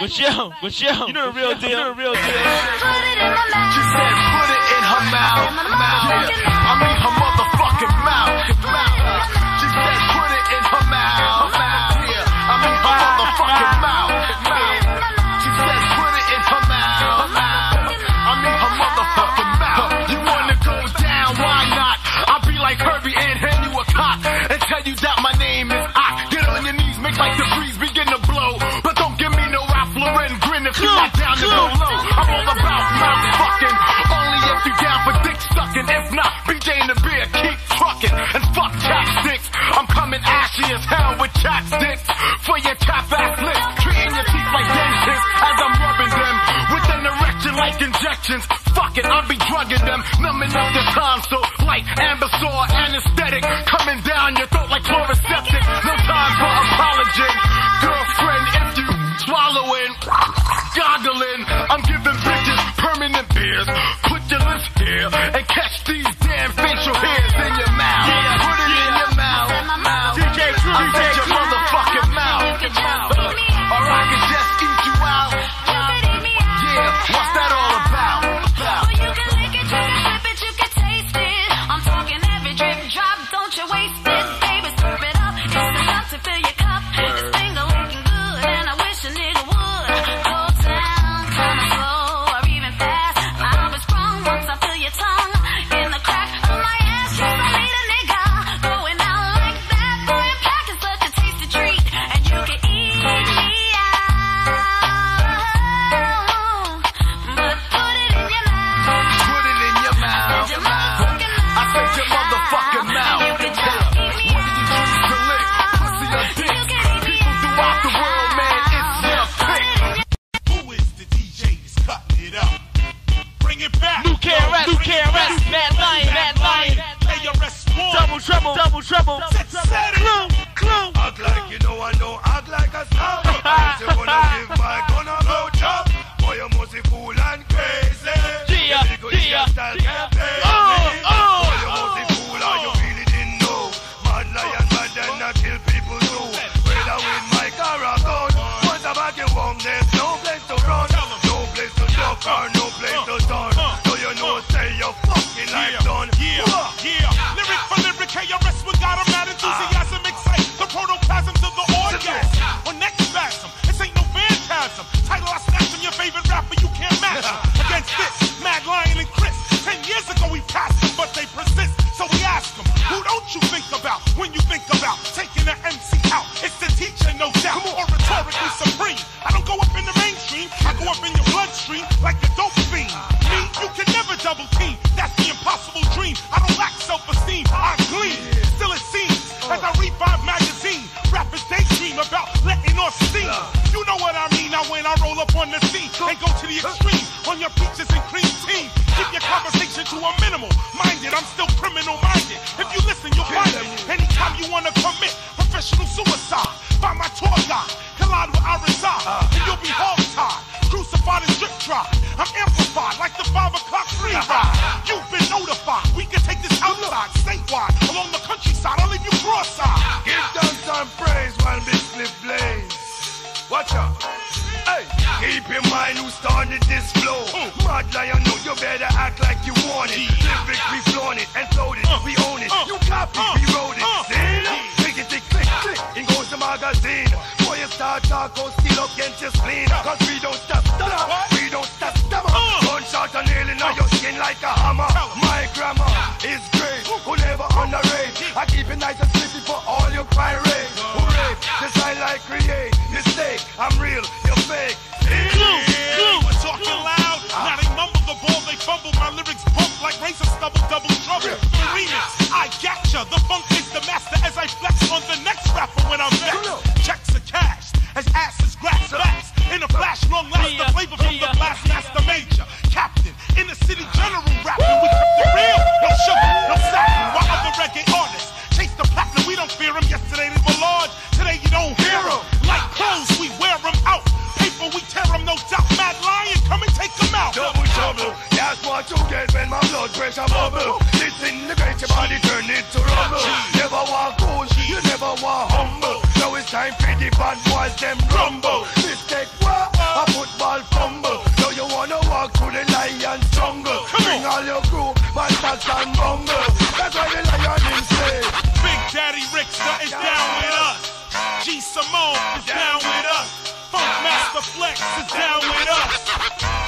But yo, but yo, you know the real deal. You know the real deal. Put it in my mouth. She said, put it in her mouth. I mean her motherfucking mouth. She said, put it in her mouth. I mean her motherfucking mouth. She said, put it in her mouth. I mean her motherfucking mouth. You wanna go down? Why not? I'll be like Herbie and hand you a cock and tell you that my name is. Like the breeze begin to blow, but don't give me no Ralph Lauren grin if you not down to go low. I'm all about mouth fucking, only if you down for dick sucking. If not, B J in the beer, keep fucking and fuck chapsticks. I'm coming ashy as hell with chapsticks for your tap ass lips, treating your teeth like dentists as I'm rubbing them with an erection like injections. Fuck it, I'll be drugging them, numbing up the tonsil like Ambesol anesthetic, coming down your throat like chloroseptic. No time for apologizing, girlfriend. If you swallowing, goggling, I'm giving bitches permanent beers. Put your lips here and catch these damn facial hairs in your mouth. Yeah, put it yeah. in your mouth. mouth. D J Kool, D J your motherfucking mouth. mouth. Or I can just eat you out. Yeah, what's that all about? Trouble, double trouble, set, set it. Clue, clue. Act like you know I know, act like a star. You wanna give my gun a blow job. Boy, you must be fool and crazy. Yeah, yeah, yeah. Oh, oh. Boy, you must be fool or you really didn't know. Mad lion, mad and I kill people too. Well, I win my car a gun. What about your home? There's no place to run. No place to duck or no place to turn. So you know, say your fucking life done. Yeah, yeah. K R S with God, I'm mad enthusiasm, excite the protoplasms of the orgasm. On next spasm, this ain't no phantasm. Title I snatch from your favorite rapper, you can't match him. Against this, Mad Lion and Chris. Ten years ago we passed them, but they persist. So we ask them, who don't you think about when you think about taking an M C out? It's the teacher, no doubt, or rhetorically supreme. I don't go up in the mainstream, I go up in your bloodstream like the dope fiend. Me, you can never double team. That's the impossible dream. I don't lack self-esteem. I still it seems, as I read Vibe magazine, rappers daydream about letting off steam. You know what I mean, now when I roll up on the scene and go to the extreme, on your peaches and cream team. Keep your conversation to a minimal, minded, I'm still criminal minded. If you listen, you'll find time you wanna commit professional suicide. By my tour guide, collide where I reside, and you'll be hog-tied, crucified and drip-tried. I'm amplified like the five o'clock free ride. You've been notified. We can take this outside, statewide, along the countryside. I'll leave you cross-eyed. Give them some praise while Big Spliff blaze. Watch out. Hey, keep in mind who started this flow. Mad lion, know you better act like you want it. Lyric, we flaunt it and float it. We own it. You copy, we wrote it. See? In goes the magazine. Boy, you start talk, go steal up, get your spleen. Cause we don't stop, we don't stop, gunshot and nailing on your skin like a hammer. My grammar is great, who never underrate. I keep it nice and slippy for all your pirates. Who rape, design like create. Mistake, I'm real, you're fake. Clue, Clue, we're talking loud. Now they mumble the ball, they fumble. My lyrics bump like razor stubble, double trouble. The remix, I gotcha, the funk is the master as I flex on the next rapper when I'm vexed. Checks are cash, as ass is grass backs. In a flash, long last, the flavor from the blast, master major. Captain, in the city general rapping. We kept the real, no sugar, no sack. While other reggae artists chase the platinum, we don't fear them. Yesterday they were large, today you don't hear them. Like clothes, we wear them out. Paper, we tear them, no doubt. Mad lion, come and take them out. Double trouble, that's what you get when my blood pressure bubble. This integrate your body, turn it to rubble. Never want cool, you never want humble. Now it's time for the bad boys, them rumble. Mistake, what? A football fumble. Now you wanna walk through the lion jungle. Bring all your crew, but that's and bungle. That's why the lion is safe. Big Daddy Rickster is down with us. G. Simone is down with us. Funkmaster Flex is down with us.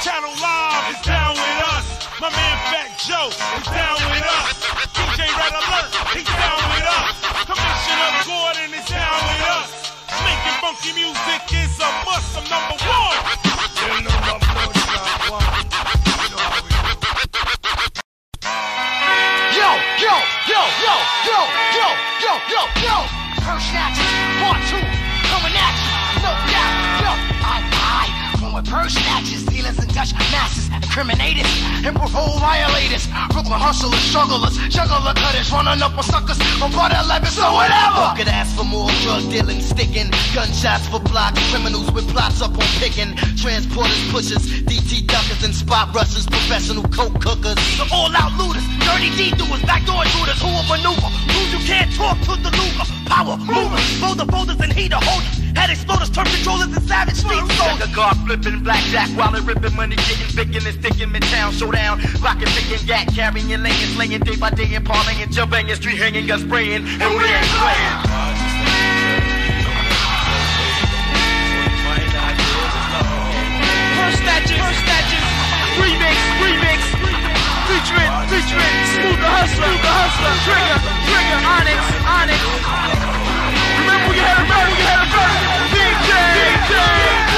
Channel Live is down with us. My man Fat Joe is down with us. D J Red Alert, he's down with us. Commissioner Gordon is down with us. Making funky music is a must, I'm number one. You know my blood's not one. You know how we do. Yo, yo, yo, yo, yo, yo, yo, yo, yo. First snatches, part two, coming at you. No doubt, yo, I, I. With purse snatches, dealings in Dutch masses, criminators, and parole violators, Brooklyn hustlers, strugglers, juggler cutters, running up on suckers, from part eleven, so whatever. Could ask for more drug dealing, sticking, gunshots for blocks, criminals with plots up on picking, transporters, pushers, D T duckers, and spot rushers, professional coke cookers. The all-out looters, dirty D-doers, backdoor shooters, who will maneuver, rules you can't talk to the luger, power movers, boulder folders, and heater holders. Head exploders, turf controllers, and savage street soldiers. Like a guard flipping blackjack, wallet ripping, money getting, picking and sticking, midtown showdown, rocking, picking, gat, carrying, laying, slaying, day by day, and parlaying, jail banging, street hanging, gun spraying, and, and we ain't playing. playing. First Snatches, First Snatches, remix, remix, featuring, featuring, Smooth the Hustler, the Hustler, Trigger, Trigger, Onyx, Onyx. Remember we had a battle, we had a battle. D J, D J, D J.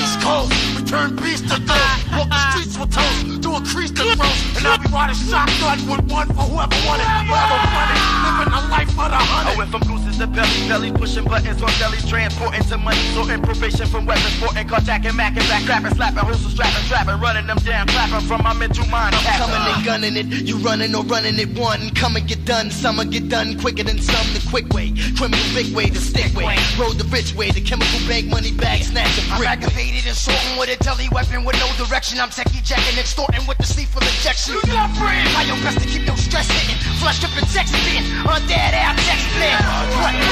East Coast, we turn beast to ghost. Walk the streets with toes, do a crease to throws. And I'll be riding shotgun with one for whoever wanted. Whoever wanted, living a life of the hundred. Oh, if I'm bruises to belly, belly pushing buttons on belly, transporting to money, sorting probation from weapons, sporting, carjacking, macking, back, clapping, slapping, hosting, strapping, trapping, running them down, clapping from my mental mind. I'm tapping. Coming and gunning it, you running or running it one. Come and get done, some and get done quicker than some. The quick way, criminal big way, the stick way, road the rich way, the chemical bank money bag, snatch a brick. I'm aggravated and sorting with a deli weapon with no direction. I'm techie jacking, extorting with the sleepful injection. You not friend. Try your best to keep no stress hitting. Flush up and text being on dead out text man. What? Clue, Clue,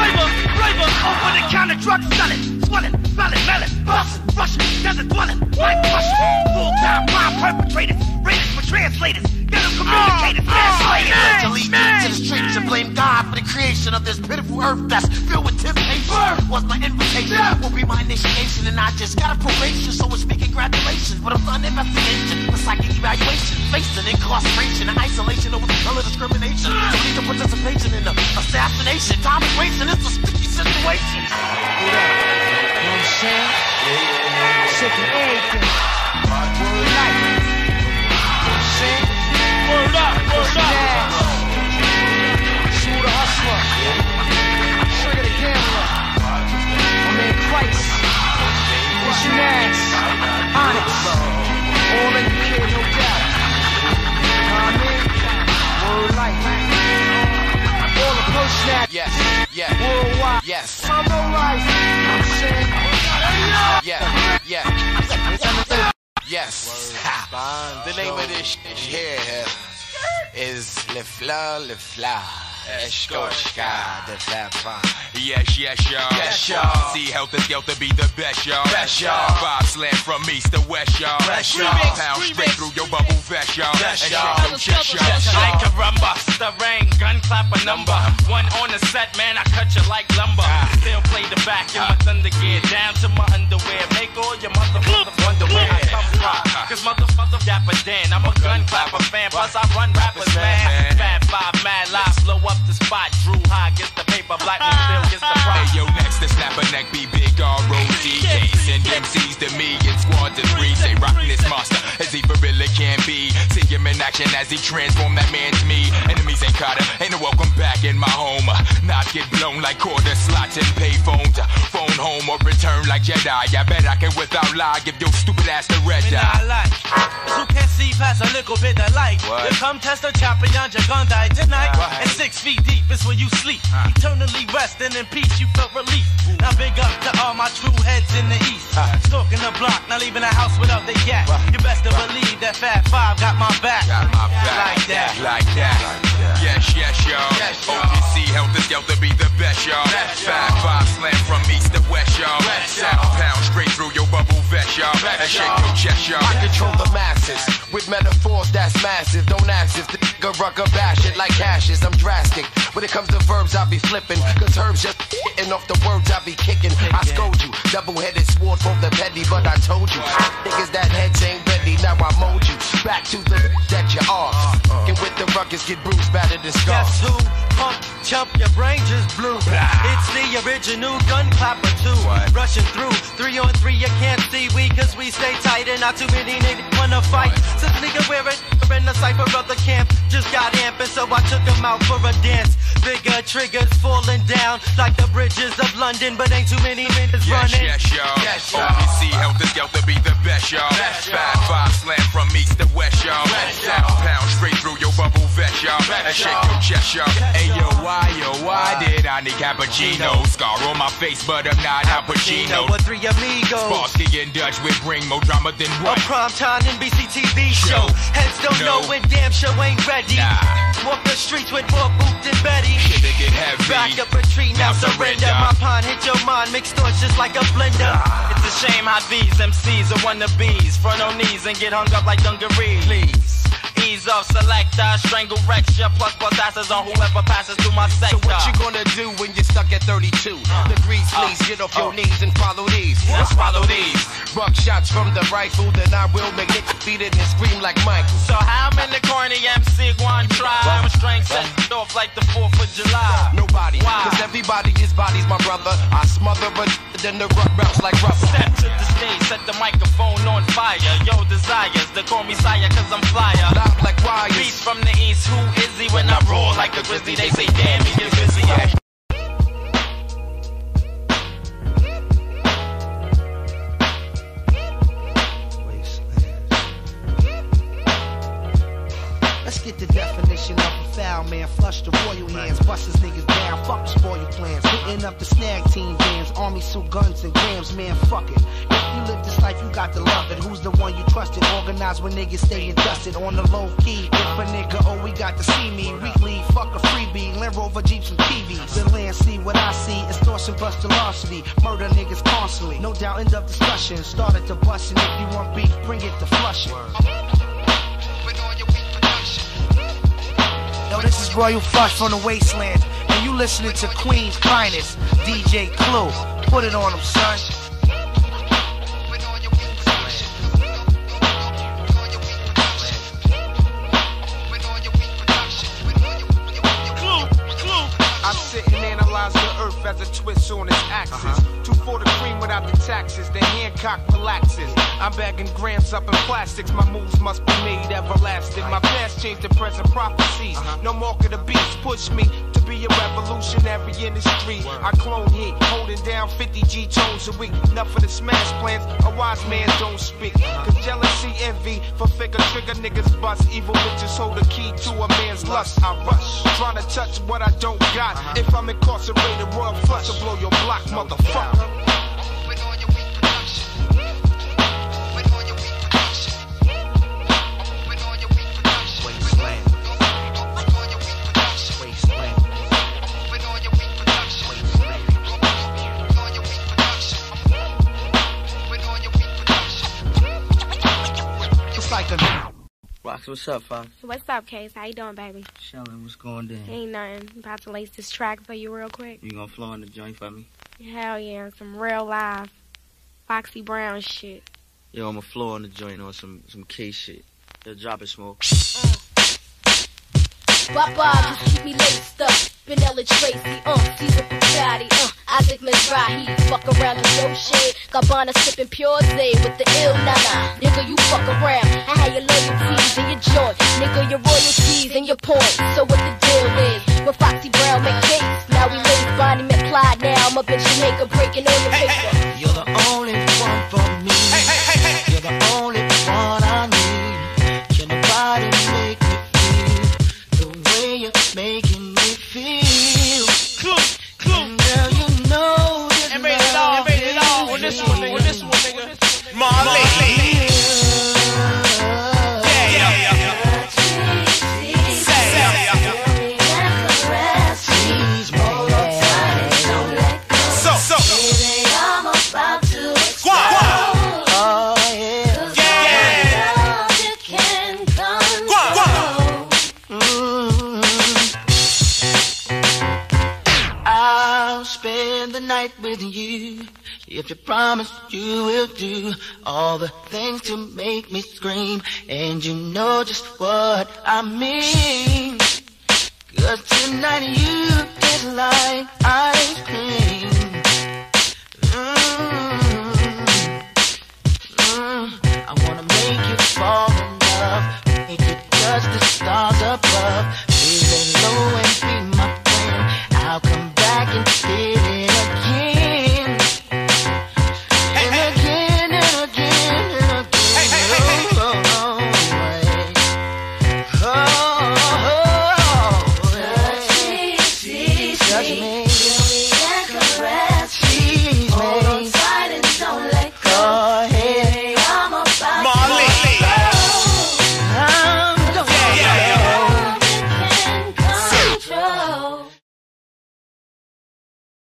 Raver, Raver, open the counter truck, sell it. Swilling, smelling, melon, busting, rushing, desert dwelling, life crushing, full-time crime perpetrators, raiders for translators, ghetto communicators, translators. Oh, oh, to lead me to the streets and blame God for the creation of this pitiful earth that's filled with temptation. Burn. Was my invitation, yeah. Will be my initiation, and I just got a probation, so it's me congratulations. But I'm on investigation, a psychic evaluation, facing incarceration and isolation over the color discrimination, uh. lead to participation in the assassination. Time is wasting, it's a sticky situation. Yeah. You know what I'm saying? Yeah, yeah, yeah, yeah. Sick of everything. Word life. You know what I'm saying? Word up, word up. yeah, worldwide, yes, I'm no life, I'm saying, yeah, yeah, yes, ha. The name of this shit here is Le Fleur, Le Fleur, Escorchka, the vampire. Yes, yes, y'all. Yes, y'all. See, health is health to be the best, y'all. Best, y'all. Bob slam from east to west, y'all. Best, y'all. Pound straight through your bubble vest, y'all. Best, y'all. Like a rumba, the rain, gun clap a number. One on the set, man, I cut you like lumber. Still play the back in my thunder gear, down to my underwear. Make all your motherfuckers wonder where I come from. Cause motherfuckers dapper then. I'm a gun clapper fan, plus I run rappers, man. Fat five, mad live, slow up the spot, Drew High gets the paper, black and still gets the prize. Hey yo, next to snap a neck, be big R O D K. Send M Cs to me and squad to three. Say rockin' this monster as he for really can be. See him in action as he transform that man to me. Enemies ain't caught up, ain't no welcome back in my home. Not get blown like quarter slots and pay phones. Phone home or return like Jedi. I bet I can without lie give your stupid ass the red eye. I like you can't see past a little bit of light. You come test the champion, you're gonna die tonight. What? And six feet deep is where you sleep. uh, Eternally resting in peace, you felt relief. Ooh. Now big up to all my true heads in the east. uh, Stalking the block, not leaving the house without the yak. uh, You best to uh, believe that Fat Five got my back. Got my back. Like that. Like that. Like that. Yes, yes, y'all. Yes, O P C health is health to be the best, y'all. Fat Five slam from east to west, y'all. Sound pound straight through your bubble vest, y'all. And shake your chest, y'all. I control the masses with metaphors that's massive. Don't ask if the nigga rucker bash it like ashes. I'm drastic when it comes to verbs, I be flipping. Cause herbs just hitting off the words I be kicking. I scold you, double-headed sword from the petty. But I told you, niggas that heads ain't ready. Now I mold you back to the that you are. And with the ruckus get bruised, battered and scarred. Guess who? Pump, chump, your brain just blew. It's the original gun clapper too. Rushing through, three on three, you can't see we. Cause we stay tight and not too many niggas wanna fight. Since nigga wearing in the cypher of the camp, just got amping, so I took him out for a dance. Bigger triggers falling down like the bridges of London, but ain't too many niggas running. Yes, yes, y'all. Yes, y'all. O P C health is health to be the best, y'all. Five, five slam from east to west, y'all. Sound pound straight through your bubble vest, y'all. And shake your chest, y'all. Hey yo, why, yo, why did I need cappuccino? Scar on my face, but I'm not Al Pacino. With three amigos, Sparsky and Dutch would bring more drama than what? A primetime N B C T V show. Heads don't know when damn show ain't ready. Walk the streets with more boots than Betty. Shit, they get heavy. Back up a tree, now surrender. My pond hit your mind, mixed thoughts just like a blender. It's a shame how these M Cs are wannabes. Front on knees and get hung up like dungarees. Please, ease off, selector, strangle Rex. Your plus plus asses on whoever passes through my sector. So what you gonna do when you're stuck at thirty-two? Uh, Degrees, please, uh, get off uh, your knees and follow these. What? Let's follow these. Buck shots from the rifle, then I will make it defeated and scream like Michael. So how many corny M C one try? With strength set off like the fourth of July. Nobody, why? Cause everybody is bodies, my brother. I smother a then the rug wraps like rubber. Step to the stage, set the microphone on fire. Yo, desires, they call me sire cause I'm flyer. Loud like wires. Beast from the east, who is he? When I roar like a grizzly, they say damn, he is busy. Yeah. Let's get the definition of a foul man. Flush the royal hands, bust his niggas down. Fuck spoil plans, hitting up the snag team bands. Army suit guns and grams, man, fuck it. If you live this life, you got to love it. Who's the one you trusted? Organized when niggas staying dusted on the low key. If a nigga, oh, we got to see me weekly. Fuck a freebie, Land Rover Jeeps and T Vs. The land see what I see, extortion, bust velocity, murder niggas constantly. No doubt, end up discussion. Started to bustin'. If you want beef, bring it to flushing. Yo, this is Royal Flush from the wasteland, and you listening to Queen's finest, D J Kool. Put it on him, son. I'm sitting analyzing the earth as it twists on its axis. Uh-huh. Two for the cream without the taxes, then Hancock relaxes. I'm bagging grams up in plastics. My moves must be made everlasting. My past changed the present prophecies. No more could the beast push me to be a revolutionary. visionary in the street. I clone hit, holding down fifty G tones a week. Enough for the smash plans, a wise man don't speak. Cause jealousy, envy, for figure trigger niggas bust. Evil bitches hold the key to a man's lust. I rush, trying to touch what I don't got. If I'm incarcerated, Royal Flush will blow your block, motherfucker. What's up, Fox? What's up, Case? How you doing, baby? Shellin, what's going down? Ain't nothing. About to lace this track for you real quick. You gonna flow in the joint for me? Hell yeah, some real live Foxy Brown shit. Yo, I'ma flow in the joint on some some Case shit. Yo, drop it, Smoke. Mm. Bye bye, just keep me laced up. Vanilla Tracy, um, Caesar Pucciati, uh, Isaac Mizrahi, fuck around and no shade. Gabbana sipping pure Zay with the ill nana. Nigga, you fuck around. I had your loyalties and your joint. Nigga, your royalties and your points. So what the deal is? With Foxy Brown make cakes. Now we live Bonnie McClyde. Now I'm up in Jamaica breaking on the paper. Hey, hey, hey. You're the only one for me. Hey, hey, hey, hey. You're the only one I need. Can nobody make me feel the way you're making me feel? Clue. This one, nigga. This one, nigga. Marley. Yeah, yeah, yeah. Say, So, so. I'm about to squat. Oh, yeah. Yeah. You can come. I'll spend the night with you. If you promise you will do all the things to make me scream, and you know just what I mean. Cause tonight you taste like ice cream. Mm, mm, I wanna make you fall in love, make you touch the stars above. Be low and be my friend, I'll come back and get it.